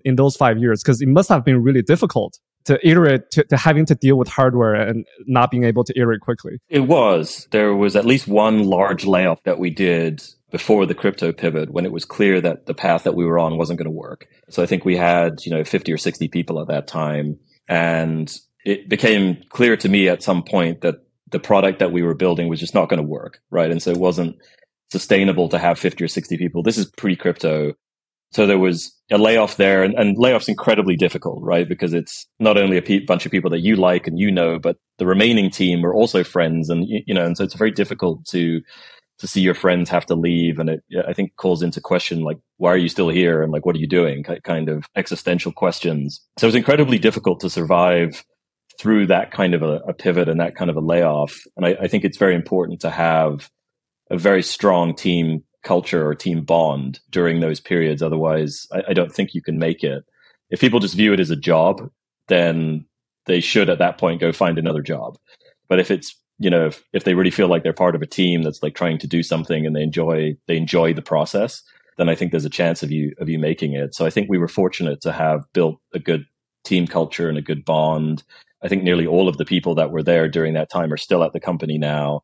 in those five years. Because it must have been really difficult to iterate, to, to having to deal with hardware and not being able to iterate quickly. It was. There was at least one large layoff that we did before the crypto pivot when it was clear that the path that we were on wasn't going to work. So I think we had, you know, fifty or sixty people at that time. And it became clear to me at some point that the product that we were building was just not going to work, right? And so it wasn't sustainable to have fifty or sixty people. This is pre-crypto. So there was a layoff there, and, and layoff's incredibly difficult, right? Because it's not only a pe- bunch of people that you like and you know, but the remaining team are also friends, and you, you know, and so it's very difficult to to see your friends have to leave, and it, I think, calls into question like, why are you still here, and like, what are you doing? Kind of existential questions. So it's incredibly difficult to survive through that kind of a, a pivot and that kind of a layoff, and I, I think it's very important to have a very strong team culture or team bond during those periods. Otherwise, I, I don't think you can make it. If people just view it as a job, then they should at that point go find another job. But if it's, you know, if, if they really feel like they're part of a team that's like trying to do something and they enjoy they enjoy the process, then I think there's a chance of you of you making it. So I think we were fortunate to have built a good team culture and a good bond. I think nearly all of the people that were there during that time are still at the company now.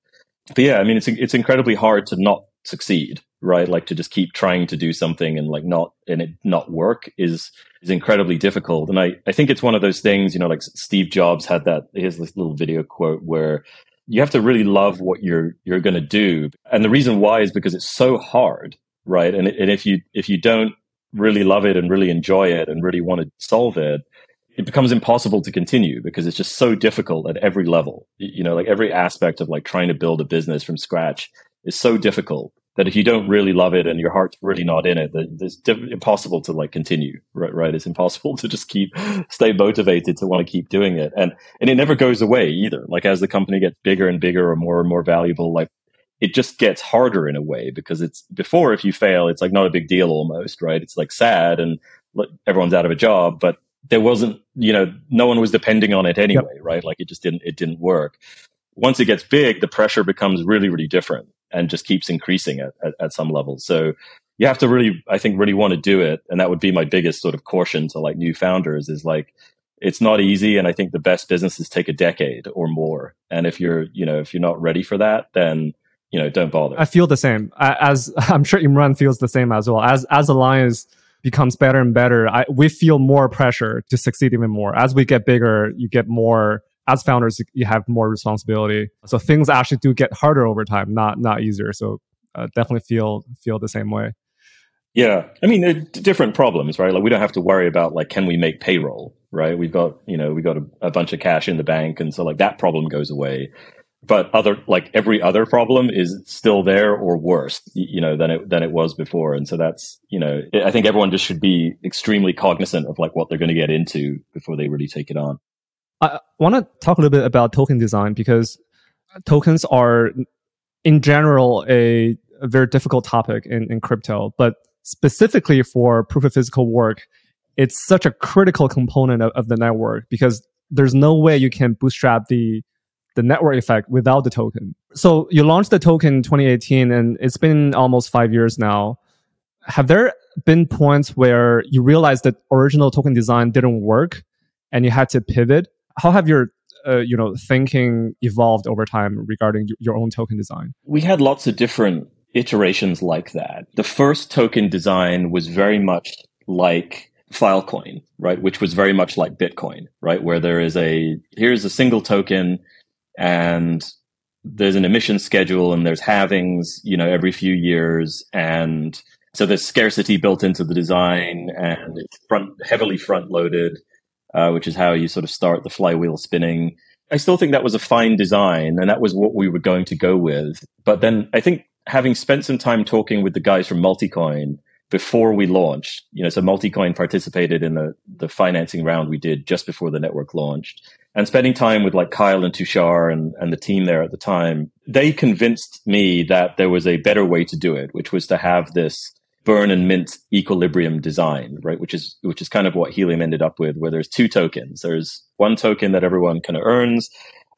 But yeah, I mean, it's it's incredibly hard to not succeed, right? Like to just keep trying to do something and like not, and it not work is, is incredibly difficult. And I, I think it's one of those things, you know, like Steve Jobs had that, here's this little video quote where you have to really love what you're, you're going to do. And the reason why is because it's so hard, right? And, and if you, if you don't really love it and really enjoy it and really want to solve it, it becomes impossible to continue because it's just so difficult at every level, you know, like every aspect of like trying to build a business from scratch is so difficult that if you don't really love it and your heart's really not in it, it's diff- impossible to like continue, right? Right? It's impossible to just keep, stay motivated to want to keep doing it. And, and it never goes away either. Like as the company gets bigger and bigger or more and more valuable, like it just gets harder in a way because it's before, if you fail, it's like not a big deal almost, right? It's like sad and like, everyone's out of a job, but there wasn't, you know, no one was depending on it anyway, yep. Right? Like it just didn't, it didn't work. Once it gets big, the pressure becomes really, really different. And just keeps increasing at, at, at some level. So you have to really, I think, really want to do it. And that would be my biggest sort of caution to like new founders is like, it's not easy. And I think the best businesses take a decade or more. And if you're, you know, if you're not ready for that, then, you know, don't bother. I feel the same. As I'm sure Imran feels the same as well. As, as Alliance becomes better and better, I, we feel more pressure to succeed even more. As we get bigger, you get more. As founders, you have more responsibility. So things actually do get harder over time, not not easier. So uh, definitely feel feel the same way. Yeah. I mean, they're different problems, right? Like we don't have to worry about like, can we make payroll, right? We've got, you know, we've got a, a bunch of cash in the bank. And so like that problem goes away. But other, like every other problem is still there or worse, you know, than it, than it was before. And so that's, you know, I think everyone just should be extremely cognizant of like what they're going to get into before they really take it on. I want to talk a little bit about token design, because tokens are in general a, a very difficult topic in, in crypto, but specifically for proof of physical work, it's such a critical component of, of the network, because there's no way you can bootstrap the the network effect without the token. So you launched the token in twenty eighteen, and it's been almost five years now. Have there been points where you realized that original token design didn't work and you had to pivot? How have your uh, you know, thinking evolved over time regarding your own token design? We had lots of different iterations like that. The first token design was very much like Filecoin, right? Which was very much like Bitcoin, right? Where there is a, here's a single token and there's an emission schedule and there's halvings, you know, every few years. And so there's scarcity built into the design, and it's front, heavily front loaded, uh, which is how you sort of start the flywheel spinning. I still think that was a fine design, and that was what we were going to go with. But then I think having spent some time talking with the guys from Multicoin before we launched, you know, so Multicoin participated in the, the financing round we did just before the network launched, and spending time with like Kyle and Tushar and, and the team there at the time, they convinced me that there was a better way to do it, which was to have this burn and mint equilibrium design, right? Which is, which is kind of what Helium ended up with, where there's two tokens. There's one token that everyone kind of earns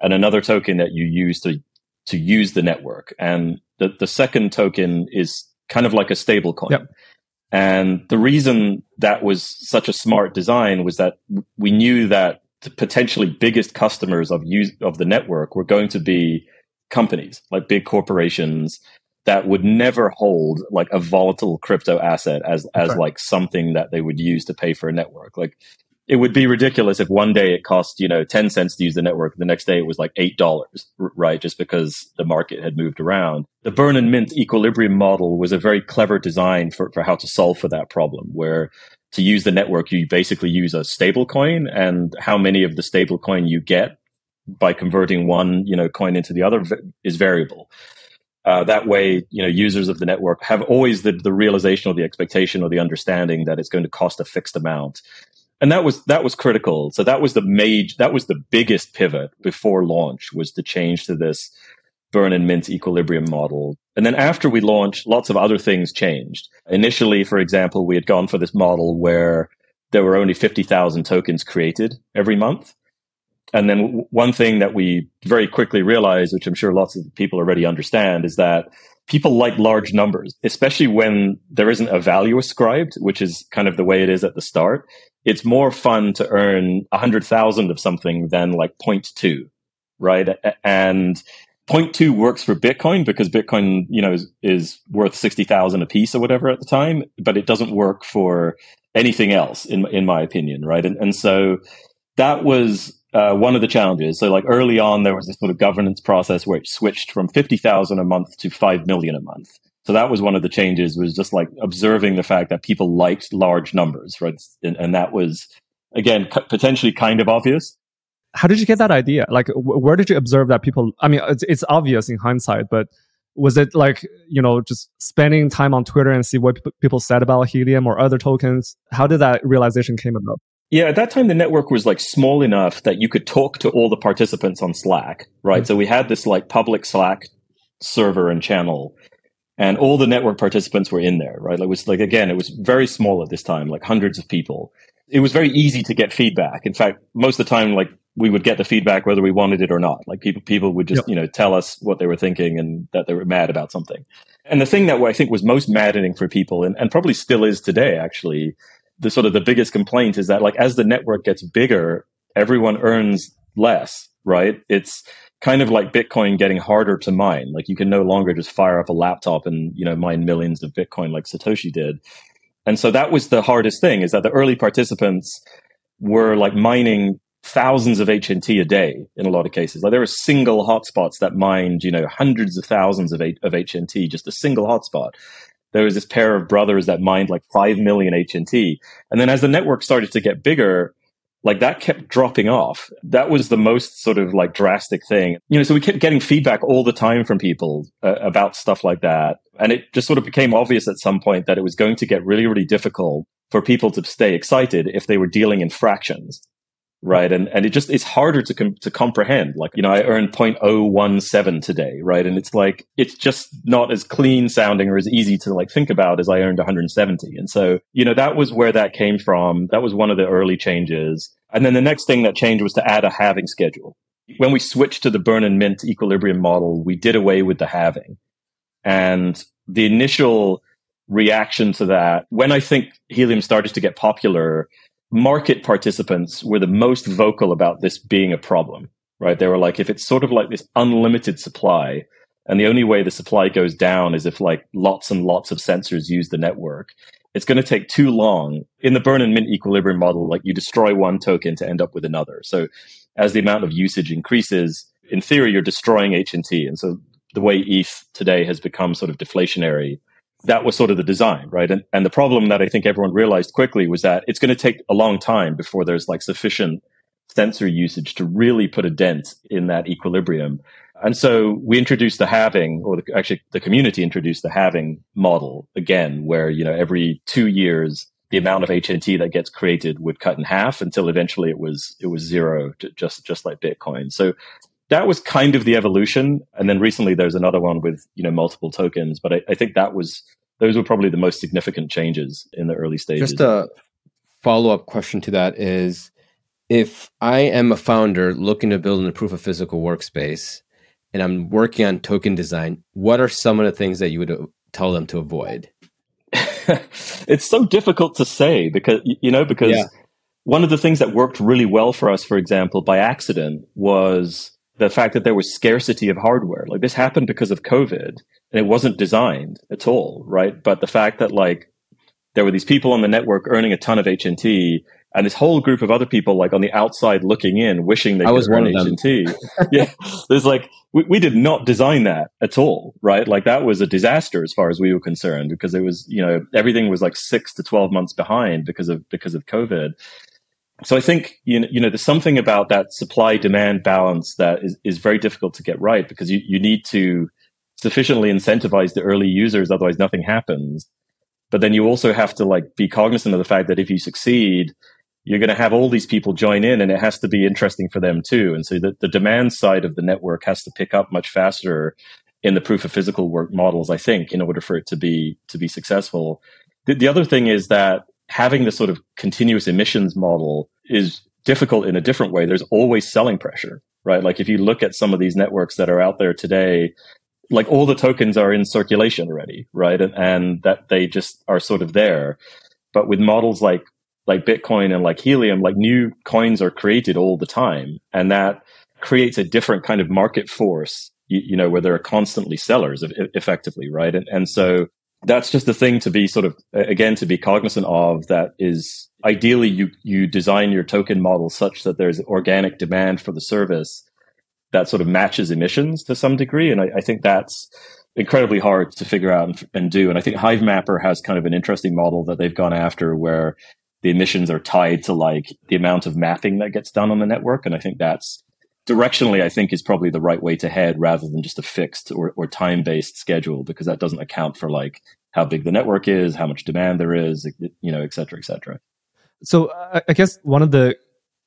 and another token that you use to, to use the network. And the, the second token is kind of like a stable coin. Yep. And the reason that was such a smart design was that we knew that the potentially biggest customers of use of the network were going to be companies, like big corporations, that would never hold like a volatile crypto asset as as right. like something that they would use to pay for a network. Like it would be ridiculous if one day it cost, you know, ten cents to use the network. The next day it was like eight dollars, right? Just because the market had moved around. The burn and mint equilibrium model was a very clever design for, for how to solve for that problem, where to use the network, you basically use a stable coin, and how many of the stable coin you get by converting one, you know, coin into the other is variable. Uh, that way, you know, users of the network have always the, the realization or the expectation or the understanding that it's going to cost a fixed amount. And that was that was critical. So that was the major, that was the biggest pivot before launch, was the change to this burn and mint equilibrium model. And then after we launched, lots of other things changed. Initially, for example, we had gone for this model where there were only fifty thousand tokens created every month. And then one thing that we very quickly realized, which I'm sure lots of people already understand, is that people like large numbers, especially when there isn't a value ascribed, which is kind of the way it is at the start. It's more fun to earn one hundred thousand of something than like zero point two, right? And zero point two works for Bitcoin because Bitcoin, you know, is, is worth sixty thousand a piece or whatever at the time, but it doesn't work for anything else, in in my opinion, right? And, and so that was uh, one of the challenges. So like early on, there was this sort of governance process where it switched from fifty thousand a month to five million a month. So that was one of the changes, was just like observing the fact that people liked large numbers, right? And, and that was, again, c- potentially kind of obvious. How did you get that idea? Like, w- where did you observe that people, I mean, it's, it's obvious in hindsight, but was it like, you know, just spending time on Twitter and see what p- people said about Helium or other tokens? How did that realization came about? Yeah, at that time, the network was like small enough that you could talk to all the participants on Slack, right? Mm-hmm. So we had this like public Slack server and channel, and all the network participants were in there, right? It was like, again, it was very small at this time, like hundreds of people. It was very easy to get feedback. In fact, most of the time, like we would get the feedback whether we wanted it or not. Like people, people would just, yep. you know, tell us what they were thinking and that they were mad about something. And the thing that I think was most maddening for people, and, and probably still is today, actually, the sort of the biggest complaint is that like as the network gets bigger, everyone earns less, right? It's kind of like Bitcoin getting harder to mine. Like you can no longer just fire up a laptop and, you know, mine millions of Bitcoin like Satoshi did. And so that was the hardest thing, is that the early participants were like mining thousands of H N T a day in a lot of cases. Like there were single hotspots that mined, you know, hundreds of thousands of, a- of H N T, just a single hotspot. There was this pair of brothers that mined like five million H N T. And then as the network started to get bigger, like that kept dropping off. That was the most sort of like drastic thing. You know, so we kept getting feedback all the time from people uh, about stuff like that. And it just sort of became obvious at some point that it was going to get really, really difficult for people to stay excited if they were dealing in fractions. Right. And and it just, it's harder to com- to comprehend. Like, you know, I earned zero point zero one seven today. Right. And it's like, it's just not as clean sounding or as easy to like think about as I earned one hundred seventy. And so, you know, that was where that came from. That was one of the early changes. And then the next thing that changed was to add a halving schedule. When we switched to the burn and mint equilibrium model, we did away with the halving. And the initial reaction to that, when I think Helium started to get popular, market participants were the most vocal about this being a problem, right? They were like, if it's sort of like this unlimited supply, and the only way the supply goes down is if like lots and lots of sensors use the network, it's going to take too long. In the burn and mint equilibrium model, like you destroy one token to end up with another. So as the amount of usage increases, in theory, you're destroying H N T. And so the way E T H today has become sort of deflationary, that was sort of the design, right? And and the problem that I think everyone realized quickly was that it's going to take a long time before there's like sufficient sensor usage to really put a dent in that equilibrium. And so we introduced the halving, or the, actually the community introduced the halving model again, where, you know, every two years, the amount of H N T that gets created would cut in half until eventually it was it was zero, to just just like Bitcoin. So that was kind of the evolution. And then recently there's another one with, you know, multiple tokens. But I, I think that was, those were probably the most significant changes in the early stages. Just a follow-up question to that is, if I am a founder looking to build in a proof of physical workspace and I'm working on token design, what are some of the things that you would tell them to avoid? It's so difficult to say because, you know, because yeah. One of the things that worked really well for us, for example, by accident was the fact that there was scarcity of hardware. Like this happened because of COVID and it wasn't designed at all, right? But the fact that like there were these people on the network earning a ton of H N T and this whole group of other people like on the outside looking in, wishing they I could earn H N T. Yeah. There's like, we, we did not design that at all, right? Like that was a disaster as far as we were concerned because it was, you know, everything was like six to twelve months behind because of, because of COVID. So I think, you know, you know, there's something about that supply-demand balance that is, is very difficult to get right because you, you need to sufficiently incentivize the early users, otherwise nothing happens. But then you also have to like be cognizant of the fact that if you succeed, you're going to have all these people join in and it has to be interesting for them too. And so the, the demand side of the network has to pick up much faster in the proof of physical work models, I think, in order for it to be to be successful. The, the other thing is that having this sort of continuous emissions model is difficult in a different way. There's always selling pressure, right? Like if you look at some of these networks that are out there today, like all the tokens are in circulation already, right? And, and that they just are sort of there. But with models like like Bitcoin and like Helium, like new coins are created all the time. And that creates a different kind of market force, you, you know, where there are constantly sellers effectively, right? And, and so that's just the thing to be sort of, again, to be cognizant of, that is ideally you, you design your token model such that there's organic demand for the service that sort of matches emissions to some degree. And I, I think that's incredibly hard to figure out and, and do. And I think Hive Mapper has kind of an interesting model that they've gone after where the emissions are tied to like the amount of mapping that gets done on the network. And I think that's directionally, I think, is probably the right way to head rather than just a fixed or, or time-based schedule, because that doesn't account for like how big the network is, how much demand there is, you know, et cetera, et cetera. So uh, I guess one of the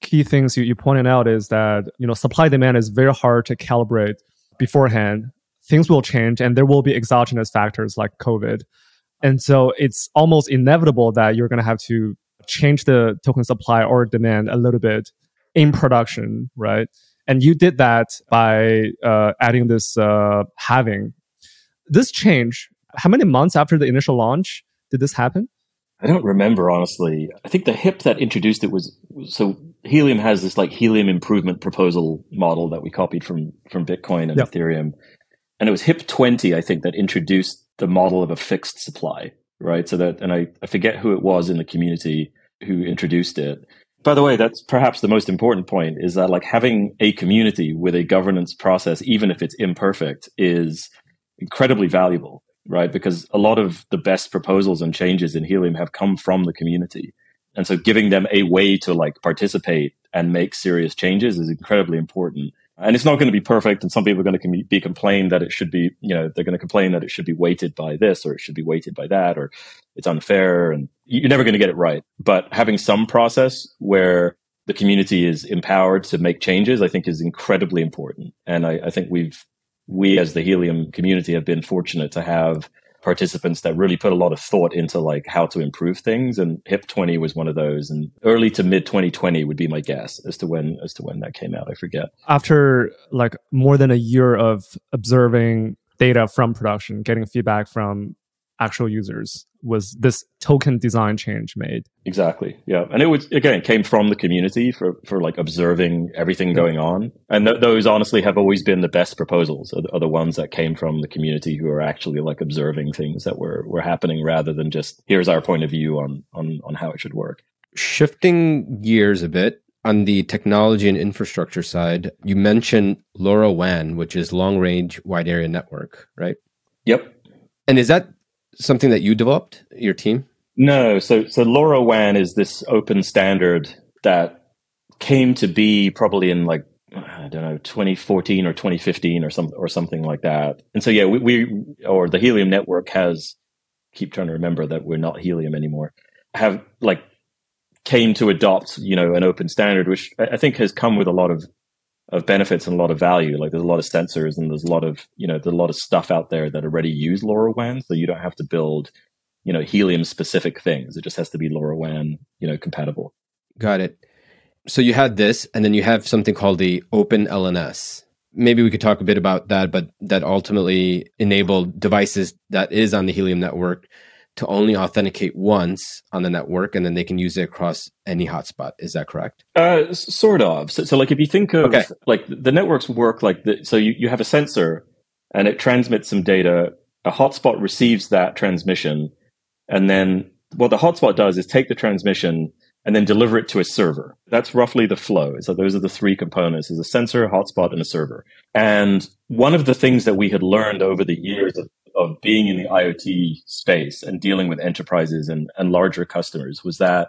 key things you, you pointed out is that, you know, supply demand is very hard to calibrate beforehand. Things will change and there will be exogenous factors like COVID. And so it's almost inevitable that you're going to have to change the token supply or demand a little bit in production, right? And you did that by uh, adding this uh, halving. This change, how many months after the initial launch did this happen? I don't remember, honestly. I think the HIP that introduced it was... So Helium has this like Helium improvement proposal model that we copied from, from Bitcoin and yep. Ethereum. And it was HIP twenty, I think, that introduced the model of a fixed supply, right? So that, and I, I forget who it was in the community who introduced it. By the way, that's perhaps the most important point, is that like having a community with a governance process, even if it's imperfect, is incredibly valuable, right? Because a lot of the best proposals and changes in Helium have come from the community. And so giving them a way to like participate and make serious changes is incredibly important. And it's not going to be perfect. And some people are going to com- be complained that it should be, you know, they're going to complain that it should be weighted by this or it should be weighted by that, or it's unfair, and you're never going to get it right. But having some process where the community is empowered to make changes, I think is incredibly important. And I, I think we've, we as the Helium community have been fortunate to have participants that really put a lot of thought into like how to improve things. And HIP twenty was one of those, and early to mid twenty twenty would be my guess as to when, as to when that came out. I forget. After like more than a year of observing data from production, getting feedback from actual users, was this token design change made? Exactly. Yeah. And it was, again, came from the community for, for like observing everything mm-hmm. going on. And th- those honestly have always been the best proposals, are, are the ones that came from the community who are actually like observing things that were, were happening, rather than just here's our point of view on, on, on how it should work. Shifting gears a bit on the technology and infrastructure side, you mentioned LoRa WAN, which is long range wide area network, right? Yep. And is that something that you developed, your team? No. So, so LoRa WAN is this open standard that came to be probably in like, I don't know, twenty fourteen or twenty fifteen or some, or something like that. And so, yeah, we, we, or the Helium network has, keep trying to remember that we're not Helium anymore, have like came to adopt, you know, an open standard, which I think has come with a lot of, of benefits and a lot of value. Like there's a lot of sensors and there's a lot of, you know, there's a lot of stuff out there that already use LoRa WAN. So you don't have to build, you know, Helium specific things. It just has to be LoRa WAN, you know, compatible. Got it. So you had this, and then you have something called the Open L N S. Maybe we could talk a bit about that, but that ultimately enabled devices that is on the Helium network to only authenticate once on the network, and then they can use it across any hotspot. Is that correct? Uh, sort of. So, so like if you think of okay. like the networks work like the, so you, you have a sensor and it transmits some data. A hotspot receives that transmission, and then what the hotspot does is take the transmission and then deliver it to a server. That's roughly the flow. So those are the three components: is a sensor, a hotspot, and a server. And one of the things that we had learned over the years of of being in the IoT space and dealing with enterprises and, and larger customers was that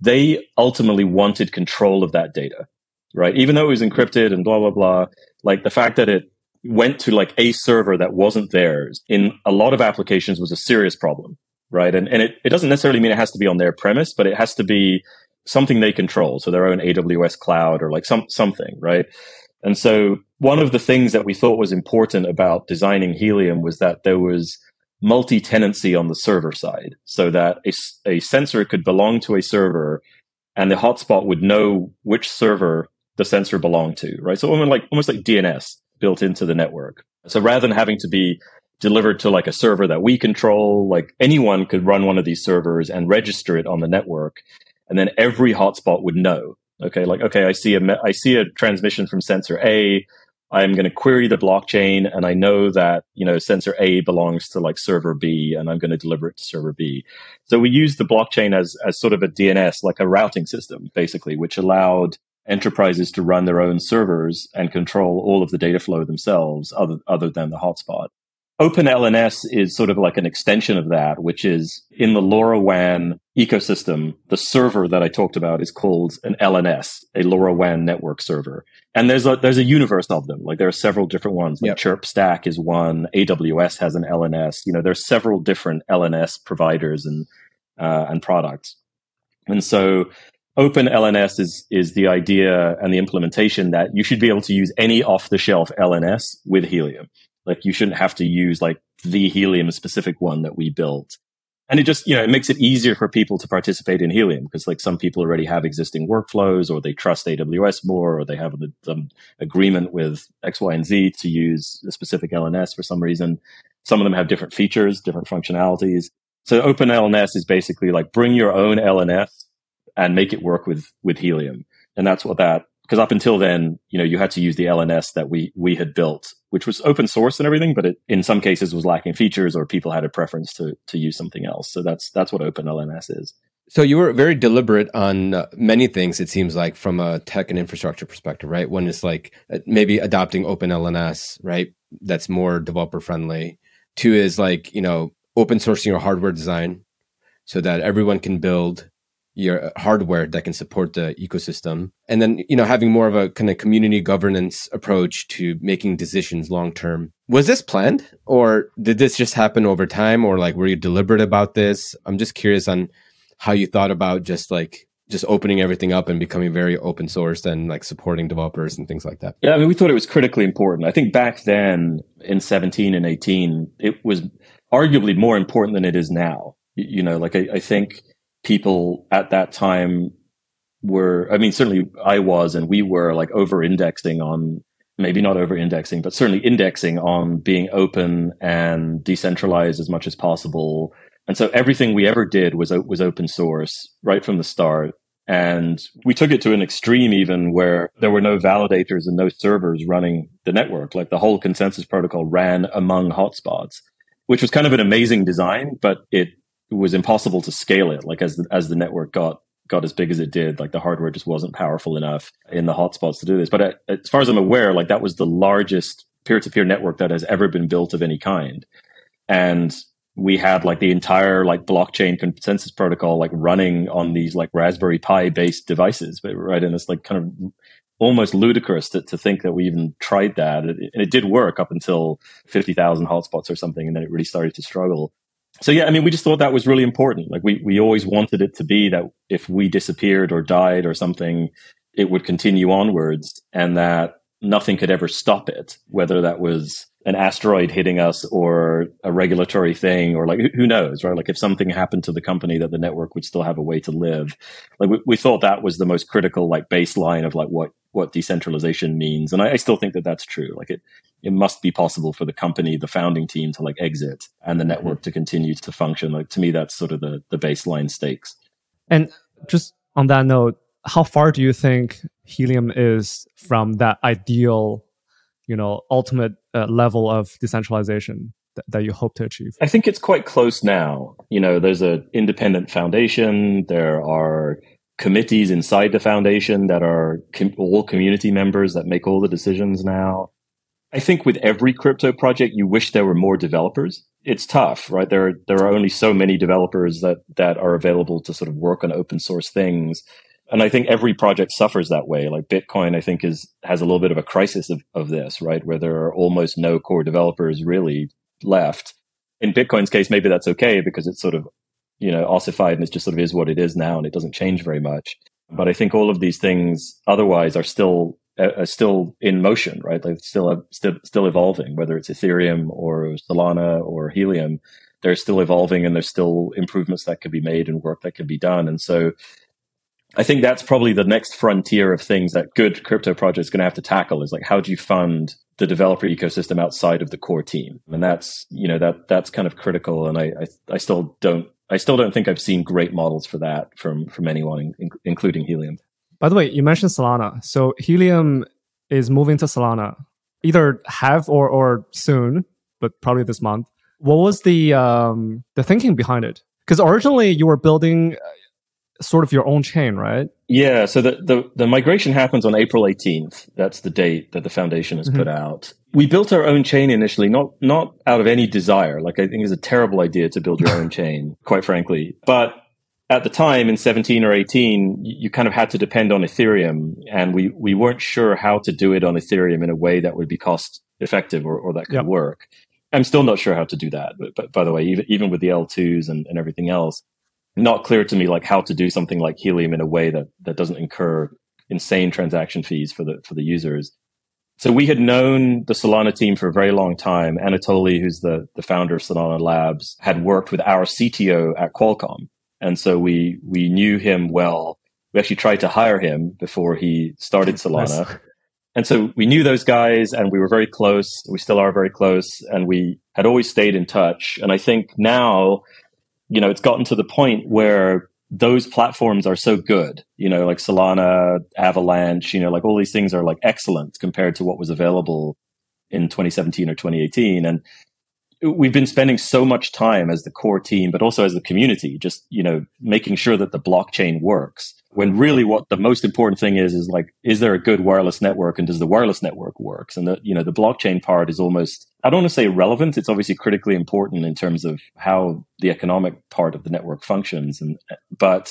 they ultimately wanted control of that data, right? Even though it was encrypted and blah, blah, blah, like the fact that it went to like a server that wasn't theirs in a lot of applications was a serious problem, right? And and it, it doesn't necessarily mean it has to be on their premise, but it has to be something they control. So their own A W S cloud or like some something, right? And so one of the things that we thought was important about designing Helium was that there was multi-tenancy on the server side, so that a, a sensor could belong to a server and the hotspot would know which server the sensor belonged to, right? So almost like, almost like D N S built into the network. So rather than having to be delivered to like a server that we control, like anyone could run one of these servers and register it on the network, and then every hotspot would know. Okay, like, okay, I see a, I see a transmission from sensor A. I'm going to query the blockchain, and I know that, you know, sensor A belongs to like server B, and I'm going to deliver it to server B. So we use the blockchain as, as sort of a D N S, like a routing system, basically, which allowed enterprises to run their own servers and control all of the data flow themselves, other, other than the hotspot. Open L N S is sort of like an extension of that, which is in the LoRa WAN ecosystem. The server that I talked about is called an L N S, a LoRa WAN network server. And there's a, there's a universe of them. Like there are several different ones. Like yep. Chirp Stack is one. A W S has an L N S. You know, there's several different L N S providers and, uh, and products. And so Open L N S is, is the idea and the implementation that you should be able to use any off the shelf L N S with Helium. Like you shouldn't have to use like the Helium specific one that we built. And it just, you know, it makes it easier for people to participate in Helium, because like some people already have existing workflows, or they trust A W S more, or they have an um, agreement with X, Y, and Z to use a specific L N S for some reason. Some of them have different features, different functionalities. So Open L N S is basically like bring your own L N S and make it work with, with Helium. And that's what that, because up until then, you know, you had to use the L N S that we, we had built, which was open source and everything, but it in some cases was lacking features, or people had a preference to to use something else. So that's that's what Open L N S is. So you were very deliberate on uh, many things, it seems like, from a tech and infrastructure perspective, right? One is like maybe adopting Open L N S, right? That's more developer friendly. Two is like, you know, open sourcing your hardware design so that everyone can build. your hardware that can support the ecosystem. And then, you know, having more of a kind of community governance approach to making decisions long-term. Was this planned, or did this just happen over time, or like, were you deliberate about this? I'm just curious on how you thought about just like, just opening everything up and becoming very open sourced and like supporting developers and things like that. Yeah, I mean, we thought it was critically important. I think back then in seventeen and eighteen, it was arguably more important than it is now. You know, like I, I think... people at that time were, I mean, certainly I was, and we were like over-indexing on, maybe not over-indexing, but certainly indexing on being open and decentralized as much as possible. And so everything we ever did was was open source right from the start. And we took it to an extreme even where there were no validators and no servers running the network. Like the whole consensus protocol ran among hotspots, which was kind of an amazing design, but it It was impossible to scale it. Like as the, as the network got got as big as it did, like the hardware just wasn't powerful enough in the hotspots to do this. But at, as far as I'm aware, like that was the largest peer-to-peer network that has ever been built of any kind. And we had like the entire like blockchain consensus protocol like running on these like Raspberry Pi based devices, but right? And it's like kind of almost ludicrous to, to think that we even tried that. And it, and it did work up until fifty thousand hotspots or something, and then it really started to struggle. So, yeah, I mean, we just thought that was really important. Like we, we always wanted it to be that if we disappeared or died or something, it would continue onwards and that nothing could ever stop it, whether that was an asteroid hitting us or a regulatory thing or like, who knows, right? Like if something happened to the company, that the network would still have a way to live. Like we, we thought that was the most critical like baseline of like what, what decentralization means. And I, I still think that that's true. Like it, it must be possible for the company, the founding team to like exit and the network to continue to function. Like to me, that's sort of the, the baseline stakes. And just on that note, how far do you think Helium is from that ideal, you know, ultimate uh, level of decentralization th- that you hope to achieve? I think it's quite close now. You know, there's an independent foundation. There are committees inside the foundation that are com- all community members that make all the decisions now. I think with every crypto project, you wish there were more developers. It's tough, right? There are, there are only so many developers that, that are available to sort of work on open source things. And I think every project suffers that way. Like Bitcoin, I think, is has a little bit of a crisis of, of this, right? Where there are almost no core developers really left. In Bitcoin's case, maybe that's okay because it's sort of, you know, ossified and it just sort of is what it is now and it doesn't change very much. But I think all of these things otherwise are still are still in motion, right? They're still, still, still evolving, whether it's Ethereum or Solana or Helium. They're still evolving and there's still improvements that could be made and work that could be done. And so I think that's probably the next frontier of things that good crypto project is going to have to tackle is like, how do you fund the developer ecosystem outside of the core team? And that's, you know, that that's kind of critical. And I I, I still don't I still don't think I've seen great models for that from from anyone, in, including Helium. By the way, you mentioned Solana. So Helium is moving to Solana, either have or or soon, but probably this month. What was the um, the thinking behind it? Because originally you were building sort of your own chain, right? Yeah. So the, the, the migration happens on April eighteenth. That's the date that the foundation has mm-hmm. put out. We built our own chain initially, not, not out of any desire. Like I think it's a terrible idea to build your own chain, quite frankly. But at the time in seventeen or eighteen, you kind of had to depend on Ethereum, and we, we weren't sure how to do it on Ethereum in a way that would be cost effective or, or that could yep. work. I'm still not sure how to do that, but, but by the way, even, even with the L twos and, and everything else, not clear to me like how to do something like Helium in a way that that doesn't incur insane transaction fees for the for the users. So we had known the Solana team for a very long time. Anatoly, who's the the founder of Solana Labs, had worked with our C T O at Qualcomm, and so we we knew him well. We actually tried to hire him before he started Solana. Nice. And so we knew those guys and we were very close. We still are very close, and we had always stayed in touch. And I think now, you know, it's gotten to the point where those platforms are so good, you know, like Solana, Avalanche, you know, like all these things are like excellent compared to what was available in twenty seventeen or twenty eighteen. And we've been spending so much time as the core team, but also as the community, just, you know, making sure that the blockchain works. When really what the most important thing is, is like, is there a good wireless network and does the wireless network work? And the, you know, the blockchain part is almost, I don't want to say relevant. It's obviously critically important in terms of how the economic part of the network functions. And, but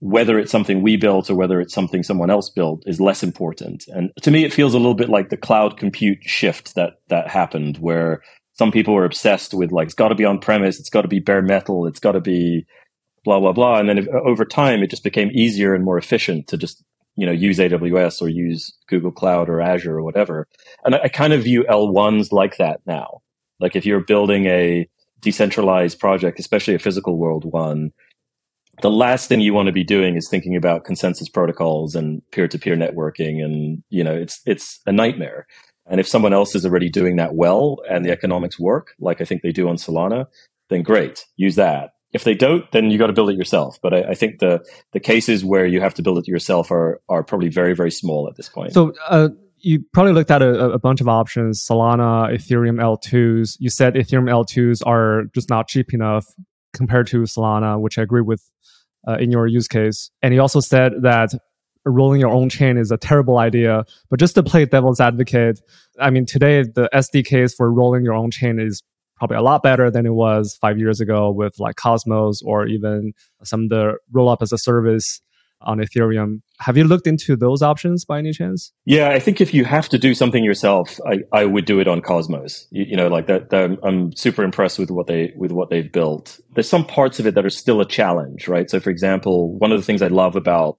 whether it's something we built or whether it's something someone else built is less important. And to me, it feels a little bit like the cloud compute shift that that happened, where some people were obsessed with, like, it's got to be on premise, it's got to be bare metal, it's got to be blah, blah, blah. And then if, over time, it just became easier and more efficient to just, you know, use A W S or use Google Cloud or Azure or whatever. And I, I kind of view L ones like that now. Like, if you're building a decentralized project, especially a physical world one, the last thing you want to be doing is thinking about consensus protocols and peer-to-peer networking. And, you know, it's it's a nightmare. And if someone else is already doing that well and the economics work, like I think they do on Solana, then great, use that. If they don't, then you got to build it yourself. But I, I think the the cases where you have to build it yourself are are probably very, very small at this point. So uh, you probably looked at a, a bunch of options, Solana, Ethereum L twos. You said Ethereum L twos are just not cheap enough compared to Solana, which I agree with. Uh, in your use case. And he also said that rolling your own chain is a terrible idea. But just to play devil's advocate, I mean, today the S D Ks for rolling your own chain is probably a lot better than it was five years ago with like Cosmos or even some of the roll up as a service on Ethereum. Have you looked into those options by any chance? Yeah, I think if you have to do something yourself, I, I would do it on Cosmos. You, you know, like that, that. I'm super impressed with what they with what they've built. There's some parts of it that are still a challenge, right? So, for example, one of the things I love about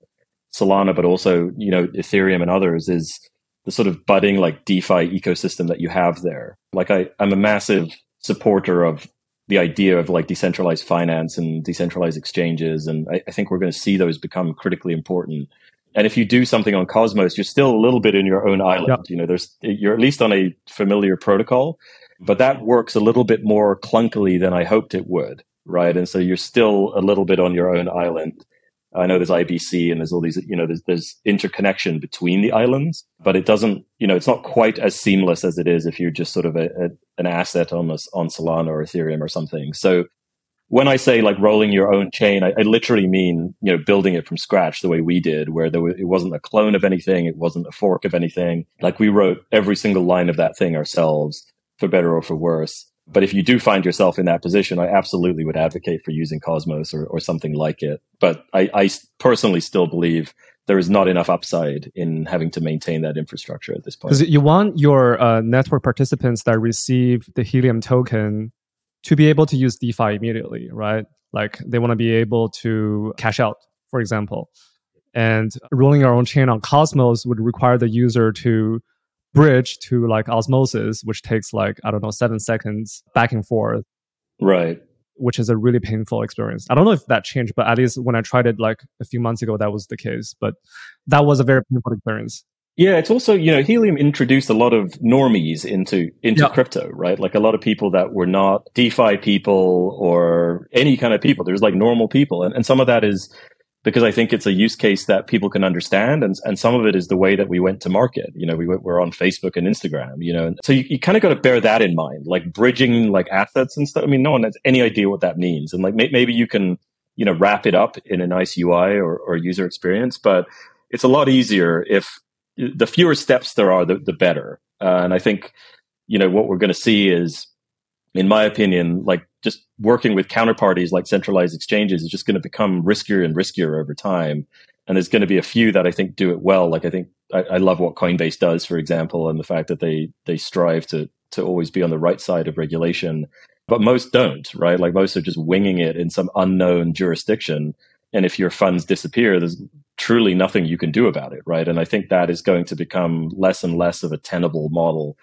Solana, but also, you know, Ethereum and others, is the sort of budding like DeFi ecosystem that you have there. Like, I, I'm a massive supporter of the idea of like decentralized finance and decentralized exchanges. And I, I think we're going to see those become critically important. And if you do something on Cosmos, you're still a little bit in your own island. Yep. You know, there's, you're at least on a familiar protocol, but that works a little bit more clunkily than I hoped it would, right? And so you're still a little bit on your own island. I know there's I B C and there's all these, you know, there's, there's interconnection between the islands, but it doesn't, you know, it's not quite as seamless as it is if you're just sort of a, a, an asset on this, on Solana or Ethereum or something. So when I say like rolling your own chain, I, I literally mean, you know, building it from scratch the way we did, where there was, it wasn't a clone of anything. It wasn't a fork of anything. Like, we wrote every single line of that thing ourselves, for better or for worse. But if you do find yourself in that position, I absolutely would advocate for using Cosmos or, or something like it. But I, I personally still believe there is not enough upside in having to maintain that infrastructure at this point. Because you want your uh, network participants that receive the Helium token to be able to use DeFi immediately, right? Like, they want to be able to cash out, for example. And rolling our own chain on Cosmos would require the user to bridge to like Osmosis, which takes like, I don't know, seven seconds back and forth. Right. Which is a really painful experience. I don't know if that changed, but at least when I tried it like a few months ago, that was the case. But that was a very painful experience. Yeah, it's also, you know, Helium introduced a lot of normies into into yeah. crypto, right? Like, a lot of people that were not DeFi people or any kind of people. There's like normal people. And, and some of that is because I think it's a use case that people can understand. And, and some of it is the way that we went to market. You know, we went, we're on Facebook and Instagram, you know. So you, you kind of got to bear that in mind, like bridging like assets and stuff. I mean, no one has any idea what that means. And like, may, maybe you can, you know, wrap it up in a nice U I or, or user experience. But it's a lot easier if the fewer steps there are, the, the better. Uh, and I think, you know, what we're going to see is, in my opinion, like just working with counterparties like centralized exchanges is just going to become riskier and riskier over time. And there's going to be a few that I think do it well. Like, I think I, I love what Coinbase does, for example, and the fact that they they strive to to always be on the right side of regulation. But most don't, right? Like, most are just winging it in some unknown jurisdiction. And if your funds disappear, there's truly nothing you can do about it, right? And I think that is going to become less and less of a tenable model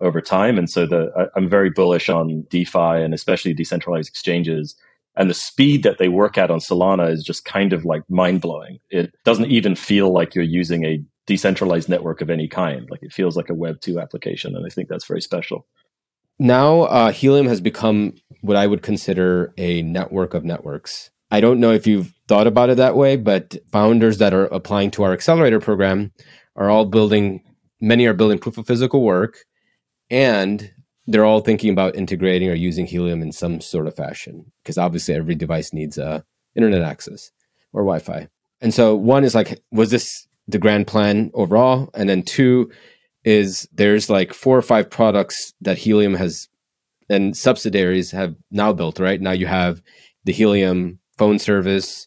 over time. And so the I, I'm very bullish on DeFi and especially decentralized exchanges. And the speed that they work at on Solana is just kind of like mind-blowing. It doesn't even feel like you're using a decentralized network of any kind. Like, it feels like a Web two application. And I think that's very special. Now, uh, Helium has become what I would consider a network of networks. I don't know if you've thought about it that way, but founders that are applying to our accelerator program are all building, many are building proof of physical work. And they're all thinking about integrating or using Helium in some sort of fashion, because obviously every device needs uh, internet access or Wi-Fi. And so one is like, was this the grand plan overall? And then two is there's like four or five products that Helium has and subsidiaries have now built, right? Now you have the Helium phone service.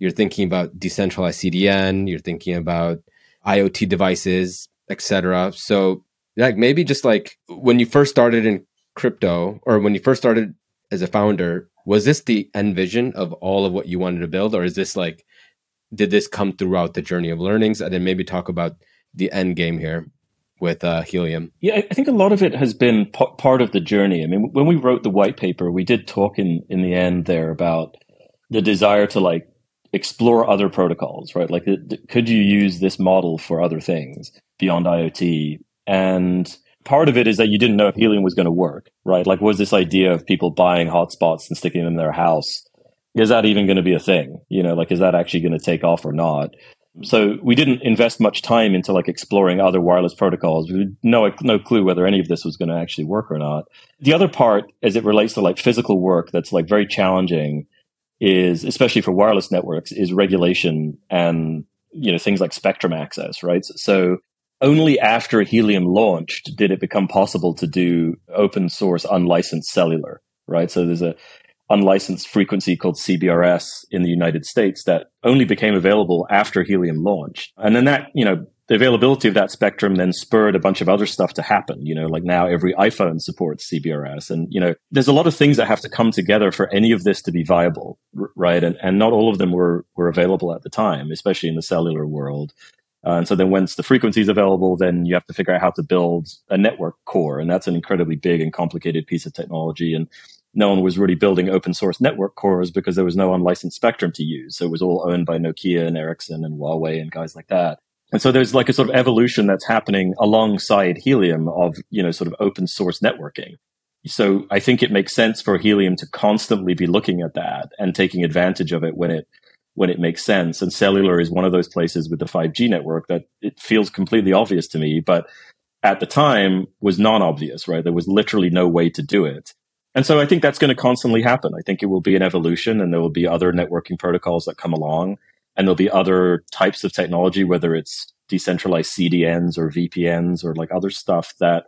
You're thinking about decentralized C D N. You're thinking about IoT devices, et cetera. So like maybe just like when you first started in crypto, or when you first started as a founder, was this the end vision of all of what you wanted to build? Or is this like, did this come throughout the journey of learnings? And then maybe talk about the end game here with uh, Helium. Yeah, I think a lot of it has been p- part of the journey. I mean, when we wrote the white paper, we did talk in, in the end there about the desire to like explore other protocols, right? Like, th- th- could you use this model for other things beyond IoT? And part of it is that you didn't know if Helium was going to work, right? Like, was this idea of people buying hotspots and sticking them in their house, is that even going to be a thing? You know, like, is that actually going to take off or not? So we didn't invest much time into like exploring other wireless protocols. We had no, no clue whether any of this was going to actually work or not. The other part, as it relates to like physical work, that's like very challenging, is especially for wireless networks, is regulation and, you know, things like spectrum access, right? So only after Helium launched did it become possible to do open source unlicensed cellular, right? So there's a unlicensed frequency called C B R S in the United States that only became available after Helium launched. And then that, you know, the availability of that spectrum then spurred a bunch of other stuff to happen. You know, like now every iPhone supports C B R S. And, you know, there's a lot of things that have to come together for any of this to be viable, right? And and not all of them were, were available at the time, especially in the cellular world. Uh, and so then once the frequency is available, then you have to figure out how to build a network core. And that's an incredibly big and complicated piece of technology. And no one was really building open source network cores because there was no unlicensed spectrum to use. So it was all owned by Nokia and Ericsson and Huawei and guys like that. And so there's like a sort of evolution that's happening alongside Helium of, you know, sort of open source networking. So I think it makes sense for Helium to constantly be looking at that and taking advantage of it when it when it makes sense. And cellular is one of those places with the five G network that it feels completely obvious to me, but at the time was non-obvious, right? There was literally no way to do it. And so I think that's going to constantly happen. I think it will be an evolution, and there will be other networking protocols that come along, and there'll be other types of technology, whether it's decentralized C D Ns or V P Ns or like other stuff that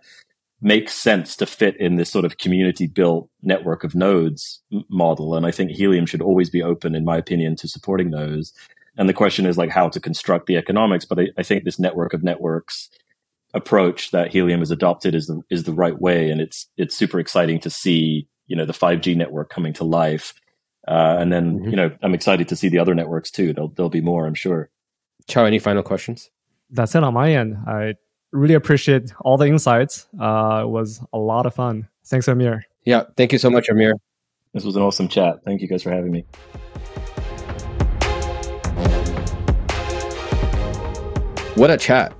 makes sense to fit in this sort of community built network of nodes model. And I think Helium should always be open, in my opinion, to supporting those. And the question is like how to construct the economics. But I, I think this network of networks approach that Helium has adopted is the is the right way, and it's it's super exciting to see, you know, the five G network coming to life, uh, and then mm-hmm. you know, I'm excited to see the other networks too. There'll there'll be more, I'm sure. Chao, any final questions? That's it on my end. I really appreciate all the insights. Uh, it was a lot of fun. Thanks, Amir. Yeah, thank you so much, Amir. This was an awesome chat. Thank you guys for having me. What a chat.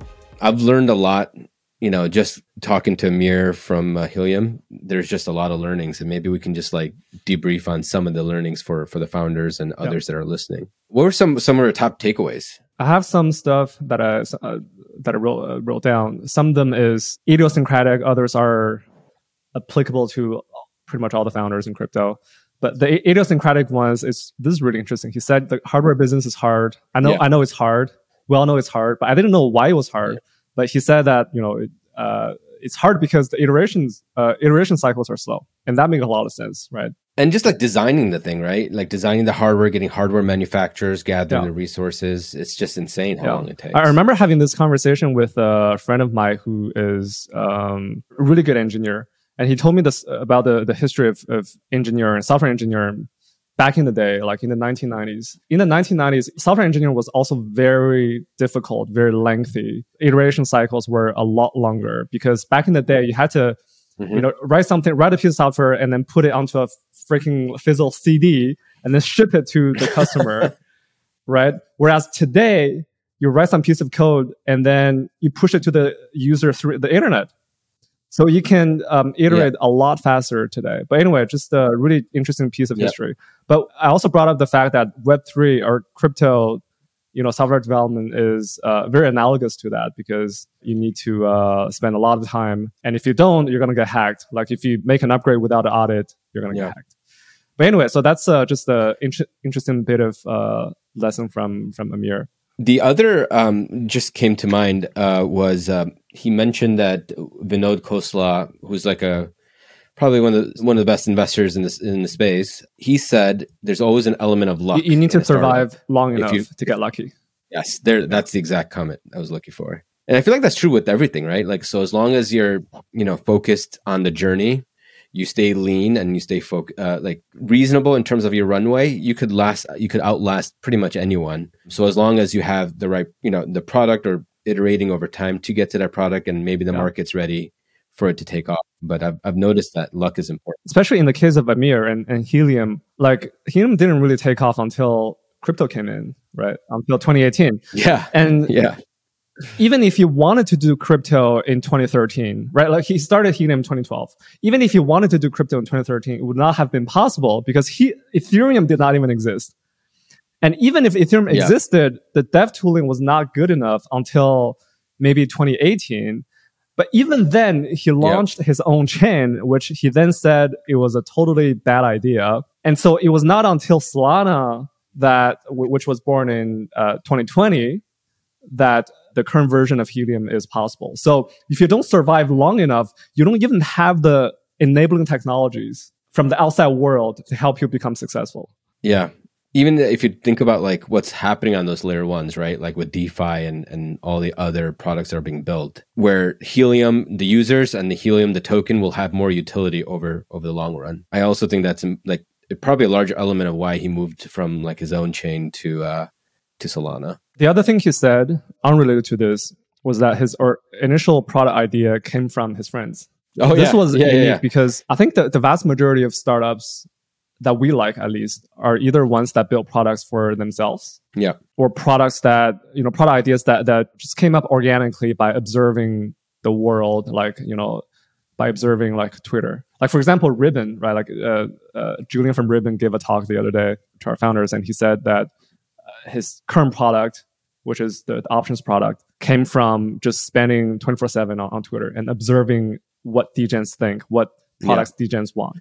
I've learned a lot, you know, just talking to Amir from uh, Helium. There's just a lot of learnings, and maybe we can just like debrief on some of the learnings for, for the founders and others yeah. that are listening. What were some, some of your top takeaways? I have some stuff that I, uh, that I wrote, uh, wrote down. Some of them is idiosyncratic. Others are applicable to pretty much all the founders in crypto. But the idiosyncratic ones, is this is really interesting. He said the hardware business is hard. I know, yeah. I know it's hard. We all know it's hard, but I didn't know why it was hard. Yeah. But he said that, you know, it, uh, it's hard because the iterations, uh, iteration cycles are slow. And that makes a lot of sense, right? And just like designing the thing, right? Like designing the hardware, getting hardware manufacturers, gathering yeah. the resources. It's just insane how yeah. long it takes. I remember having this conversation with a friend of mine who is um, a really good engineer. And he told me this about the, the history of, of engineering and software engineering back in the day, like in the nineteen nineties. In the nineteen nineties, software engineering was also very difficult, very lengthy. Iteration cycles were a lot longer because back in the day, you had to, mm-hmm. you know, write something, write a piece of software, and then put it onto a freaking physical C D and then ship it to the customer, right? Whereas today, you write some piece of code and then you push it to the user through the internet. So you can um, iterate yeah. a lot faster today. But anyway, just a really interesting piece of yeah. history. But I also brought up the fact that Web three or crypto, you know, software development is uh, very analogous to that because you need to uh, spend a lot of time. And if you don't, you're going to get hacked. Like if you make an upgrade without an audit, you're going to yeah. get hacked. But anyway, so that's uh, just an in- interesting bit of uh, lesson from, from Amir. The other um, just came to mind uh, was uh, he mentioned that Vinod Khosla, who's like a probably one of the, one of the best investors in this in the space. He said there's always an element of luck. You need to survive long enough to get lucky. Yes, there. That's the exact comment I was looking for. And I feel like that's true with everything, right? Like, so as long as you're, you know, focused on the journey, you stay lean and you stay fo- uh, like reasonable in terms of your runway, you could last, you could outlast pretty much anyone. So as long as you have the right, you know, the product or iterating over time to get to that product, and maybe the yeah. market's ready for it to take off. But I've I've noticed that luck is important. Especially in the case of Amir and, and Helium, like Helium didn't really take off until crypto came in, right? Until twenty eighteen. Yeah. And yeah. Even if you wanted to do crypto in twenty thirteen, right? Like he started Helium in twenty twelve. Even if you wanted to do crypto in twenty thirteen, it would not have been possible because he, Ethereum did not even exist. And even if Ethereum yeah. existed, the dev tooling was not good enough until maybe twenty eighteen. But even then, he launched yeah. his own chain, which he then said it was a totally bad idea. And so it was not until Solana, that which was born in uh, twenty twenty, that the current version of Helium is possible. So if you don't survive long enough, you don't even have the enabling technologies from the outside world to help you become successful. Yeah. Even if you think about like what's happening on those layer ones, right? Like with DeFi and, and all the other products that are being built, where Helium, the users and the Helium, the token will have more utility over, over the long run. I also think that's like probably a larger element of why he moved from like his own chain to, uh, to Solana. The other thing he said, unrelated to this, was that his or initial product idea came from his friends. Oh, this yeah. was yeah, unique yeah, yeah. because I think the, the vast majority of startups that we like, at least, are either ones that build products for themselves, yeah, or products that, you know, product ideas that that just came up organically by observing the world, like, you know, by observing like Twitter. Like, for example, Ribbon, right? Like uh, uh, Julian from Ribbon gave a talk the other day to our founders, and he said that his current product, which is the, the options product, came from just spending twenty-four seven on, on Twitter and observing what degens think, what products yeah. degens want.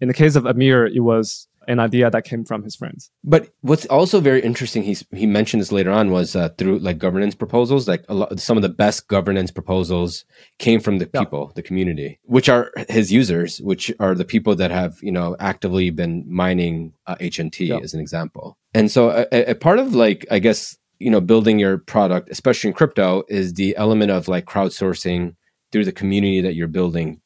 In the case of Amir, it was an idea that came from his friends. But what's also very interesting, he's, he mentioned this later on, was uh, through like governance proposals, like a lot, some of the best governance proposals came from the people, yeah. the community, which are his users, which are the people that have, you know, actively been mining uh, H N T yeah. as an example. And so a, a part of like, I guess, you know, building your product, especially in crypto, is the element of like crowdsourcing through the community that you're building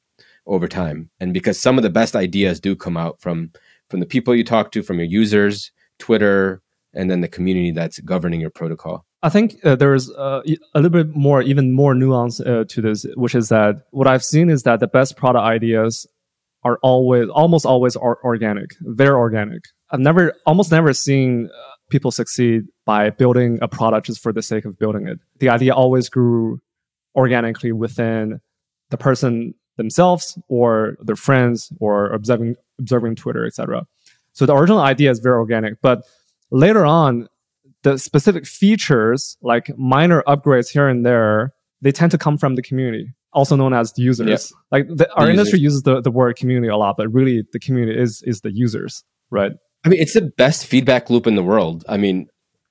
over time. And because some of the best ideas do come out from, from the people you talk to, from your users, Twitter, and then the community that's governing your protocol. I think uh, there is uh, a little bit more, even more nuance uh, to this, which is that what I've seen is that the best product ideas are always, almost always are organic. They're organic. I've never, almost never seen people succeed by building a product just for the sake of building it. The idea always grew organically within the person themselves or their friends or observing observing Twitter, et cetera. So the original idea is very organic, but later on, the specific features, like minor upgrades here and there, they tend to come from the community, also known as the users. Yep. Like the, our the industry users. uses the, the word community a lot, but really the community is is the users, right? I mean, it's the best feedback loop in the world. I mean,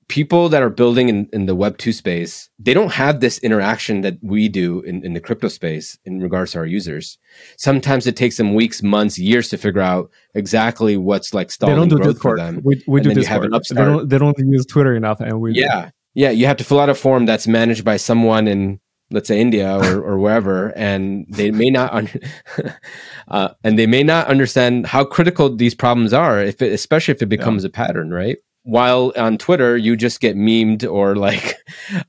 people that are building in, in the Web two space, they don't have this interaction that we do in, in the crypto space in regards to our users. Sometimes it takes them weeks, months, years to figure out exactly what's like stalling growth Discord. For them. We, we do Discord. They don't, they don't use Twitter enough. and we Yeah. Do. Yeah. You have to fill out a form that's managed by someone in, let's say, India or, or wherever, and they may not un- uh, and they may not understand how critical these problems are, if it, especially if it becomes yeah. a pattern, right? While on Twitter, you just get memed or like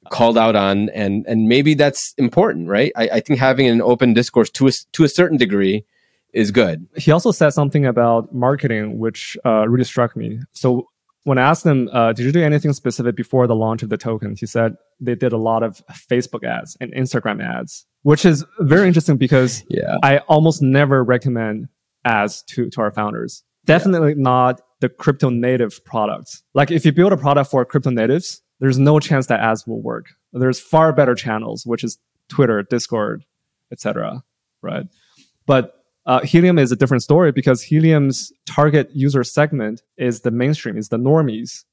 called out on, and and maybe that's important, right? I, I think having an open discourse to a, to a certain degree is good. He also said something about marketing, which uh, really struck me. So when I asked him, uh, did you do anything specific before the launch of the token? He said they did a lot of Facebook ads and Instagram ads, which is very interesting because yeah. I almost never recommend ads to, to our founders. Definitely yeah. not the crypto native products. Like if you build a product for crypto natives, there's no chance that ads will work. There's far better channels, which is Twitter, Discord, et cetera. Right? But uh, Helium is a different story because Helium's target user segment is the mainstream, is the normies.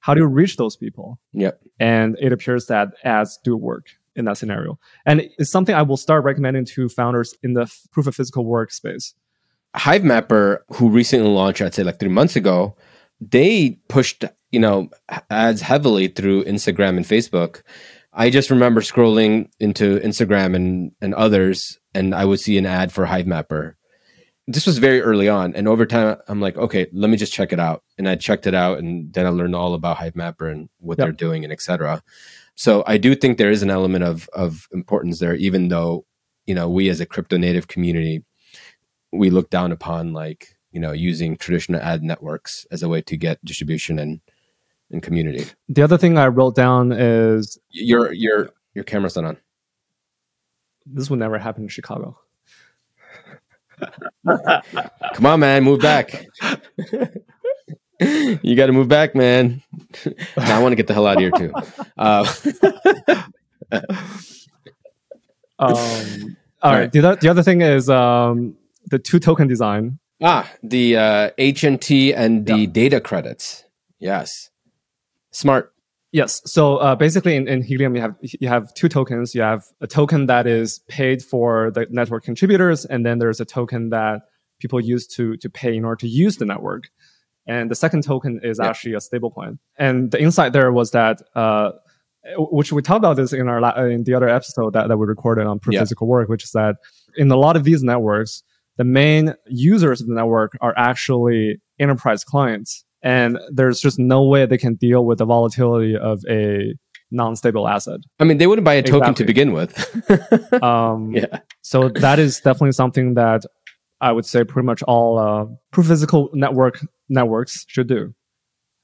How do you reach those people? Yep. And it appears that ads do work in that scenario. And it's something I will start recommending to founders in the proof of physical work space. HiveMapper, who recently launched, I'd say like three months ago, they pushed, you know, ads heavily through Instagram and Facebook. I just remember scrolling into Instagram and, and others, and I would see an ad for HiveMapper. This was very early on. And over time, I'm like, okay, let me just check it out. And I checked it out, and then I learned all about HiveMapper and what yep. they're doing and et cetera. So I do think there is an element of of importance there, even though, you know, we as a crypto native community, we look down upon, like, you know, using traditional ad networks as a way to get distribution and, and community. The other thing I wrote down is... Your, your, your camera's not on. This will never happen in Chicago. Come on, man, move back. You got to move back, man. I want to get the hell out of here too. Uh, um, all right. The, the other thing is um, the two token design. Ah, the uh, H N T and the yeah. data credits. Yes, smart. Yes. So uh, basically, in, in Helium, you have you have two tokens. You have a token that is paid for the network contributors, and then there's a token that people use to to pay in order to use the network. And the second token is yeah. actually a stablecoin. And the insight there was that, uh, which we talked about this in our in the other episode that, that we recorded on Proof yeah. Physical Work, which is that in a lot of these networks, the main users of the network are actually enterprise clients. And there's just no way they can deal with the volatility of a non-stable asset. I mean, they wouldn't buy a exactly. token to begin with. um, yeah. So that is definitely something that I would say pretty much all uh, proof physical network networks should do.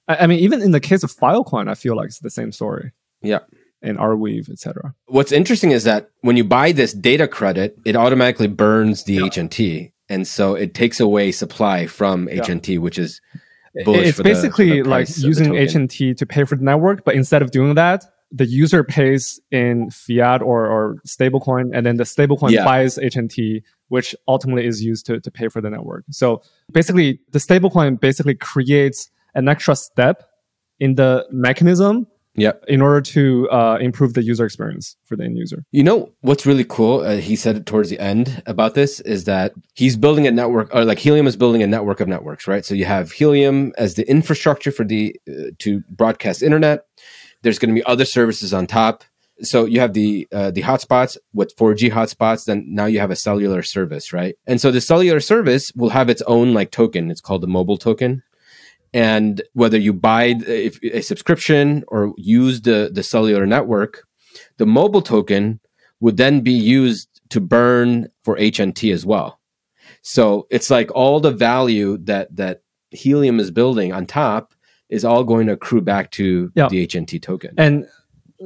I, I mean, even in the case of Filecoin, I feel like it's the same story. Yeah. And Arweave, et cetera. What's interesting is that when you buy this data credit, it automatically burns the yeah. H N T. And so it takes away supply from yeah. H N T, which is bullish. It's for basically the, for the like using H N T to pay for the network, but instead of doing that, the user pays in fiat or, or stablecoin, and then the stablecoin yeah. buys H N T, which ultimately is used to, to pay for the network. So basically, the stablecoin basically creates an extra step in the mechanism yep. in order to uh, improve the user experience for the end user. You know, what's really cool, uh, he said it towards the end about this, is that he's building a network, or like Helium is building a network of networks, right? So you have Helium as the infrastructure for the uh, to broadcast internet. There's going to be other services on top. So you have the uh, the hotspots with four G hotspots. Then now you have a cellular service, right? And so the cellular service will have its own like token. It's called the mobile token. And whether you buy a, a subscription or use the, the cellular network, the mobile token would then be used to burn for H N T as well. So it's like all the value that that Helium is building on top is all going to accrue back to yep. the H N T token. And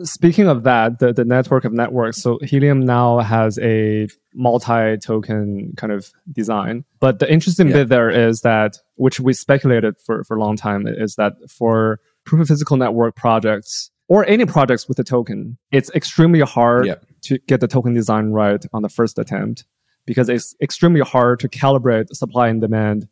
speaking of that, the, the network of networks, so Helium now has a multi-token kind of design. But the interesting yeah. bit there is that, which we speculated for, for a long time, is that for proof of physical network projects, or any projects with a token, it's extremely hard yeah. to get the token design right on the first attempt, because it's extremely hard to calibrate supply and demand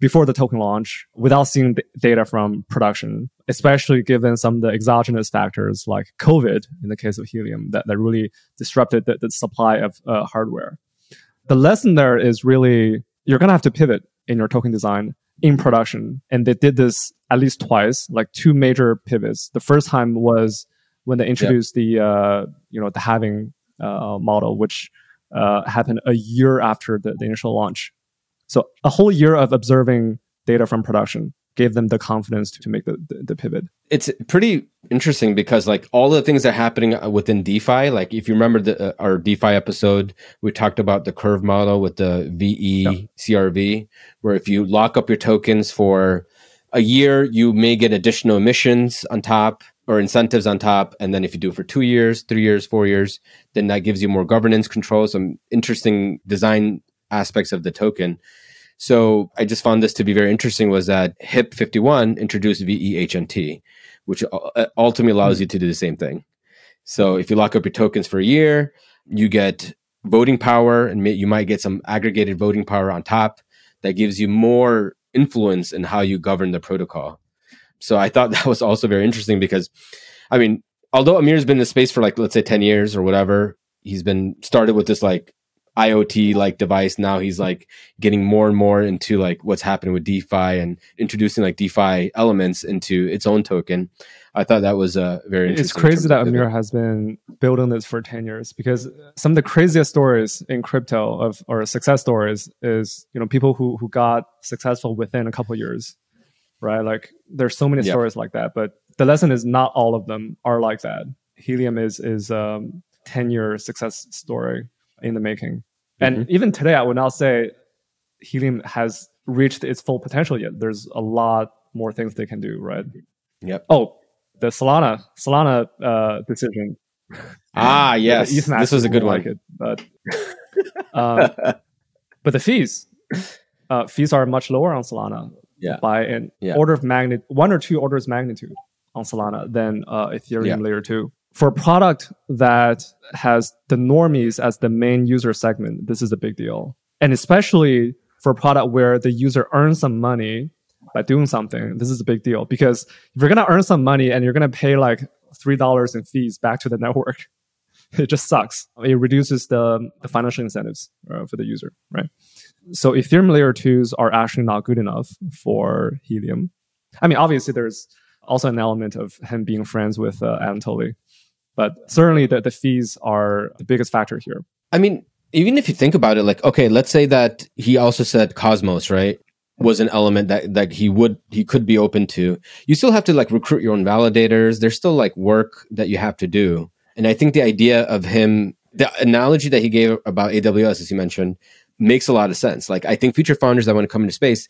before the token launch without seeing the data from production, especially given some of the exogenous factors like COVID, in the case of Helium, that, that really disrupted the, the supply of uh, hardware. The lesson there is really, you're going to have to pivot in your token design in production. And they did this at least twice, like two major pivots. The first time was when they introduced yep. the, uh, you know, the halving uh, model, which uh, happened a year after the, the initial launch. So a whole year of observing data from production gave them the confidence to, to make the, the, the pivot. It's pretty interesting because like all the things that are happening within DeFi, like if you remember the, uh, our DeFi episode, we talked about the curve model with the V E yeah. C R V, where if you lock up your tokens for a year, you may get additional emissions on top or incentives on top. And then if you do it for two years, three years, four years, then that gives you more governance control, some interesting design aspects of the token. So I just found this to be very interesting, was that H I P fifty-one introduced V E H N T, which ultimately allows you to do the same thing. So if you lock up your tokens for a year, you get voting power, and you might get some aggregated voting power on top that gives you more influence in how you govern the protocol. So I thought that was also very interesting because, I mean, although Amir's been in the space for like, let's say ten years or whatever, he's been started with this like IoT like device. Now he's like getting more and more into like what's happening with DeFi and introducing like DeFi elements into its own token. I thought that was a uh, very interesting. It's crazy that Amir has been building this for ten years, because some of the craziest stories in crypto of or success stories is, you know, people who who got successful within a couple of years, right? Like there's so many yep. stories like that, but the lesson is not all of them are like that. Helium is is um ten year success story in the making. And mm-hmm. even today, I would not say Helium has reached its full potential yet. There's a lot more things they can do, right? Yep. Oh, the Solana Solana uh, decision. Ah, yes. This was a good one. Like it, but, uh, but the fees. Uh, fees are much lower on Solana yeah. by an yeah. order of magnitude, one or two orders magnitude on Solana than uh, Ethereum yeah. layer two. For a product that has the normies as the main user segment, this is a big deal. And especially for a product where the user earns some money by doing something, this is a big deal. Because if you're going to earn some money and you're going to pay like three dollars in fees back to the network, it just sucks. It reduces the, the financial incentives uh, for the user, right? So Ethereum layer twos are actually not good enough for Helium. I mean, obviously, there's also an element of him being friends with uh, Anatoly. But certainly the, the fees are the biggest factor here. I mean, even if you think about it, like, okay, let's say that he also said Cosmos, right, was an element that, that he would, he could be open to. You still have to like recruit your own validators. There's still like work that you have to do. And I think the idea of him, the analogy that he gave about A W S, as you mentioned, makes a lot of sense. Like, I think future founders that want to come into space,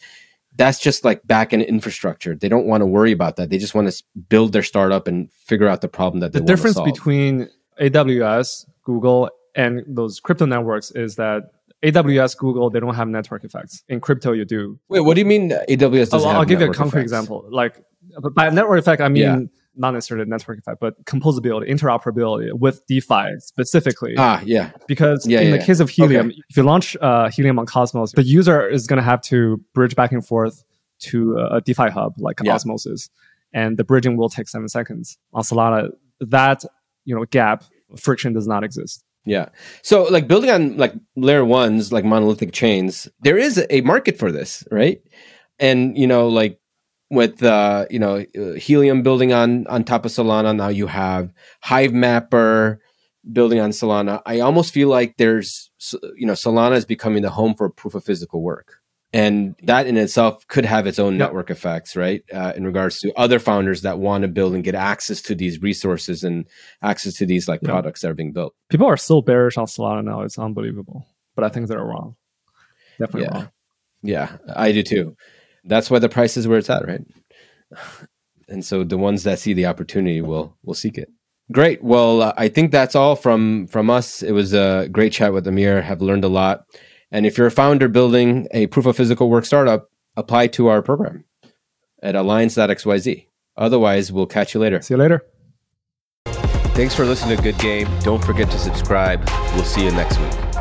that's just like back-end infrastructure. They don't want to worry about that. They just want to build their startup and figure out the problem that they want to solve. The difference between A W S, Google, and those crypto networks is that A W S, Google, they don't have network effects. In crypto, you do. Wait, what do you mean A W S doesn't have network effects? I'll give you a concrete example. Like, by network effect, I mean... Yeah. Not necessarily network effect, but composability, interoperability with DeFi specifically. Ah, yeah. Because yeah, in yeah, the yeah. case of Helium, okay. if you launch uh, Helium on Cosmos, the user is going to have to bridge back and forth to a DeFi hub like yeah. Osmosis, and the bridging will take seven seconds. On Solana, that you know gap friction does not exist. Yeah. So, like building on like layer ones, like monolithic chains, there is a market for this, right? And you know, like. With uh, you know Helium building on on top of Solana, now you have Hive Mapper building on Solana. I almost feel like there's you know Solana is becoming the home for proof of physical work, and that in itself could have its own yep. network effects, right? Uh, in regards to other founders that want to build and get access to these resources and access to these like yep. products that are being built. People are still bearish on Solana now; it's unbelievable, but I think they're wrong. Definitely yeah. wrong. Yeah, I do too. That's why the price is where it's at, right? And so the ones that see the opportunity will will seek it. Great. Well, uh, I think that's all from from us. It was a great chat with Amir. Have learned a lot. And if you're a founder building a proof of physical work startup, apply to our program at alliance dot x y z. Otherwise, we'll catch you later. See you later. Thanks for listening to Good Game. Don't forget to subscribe. We'll see you next week.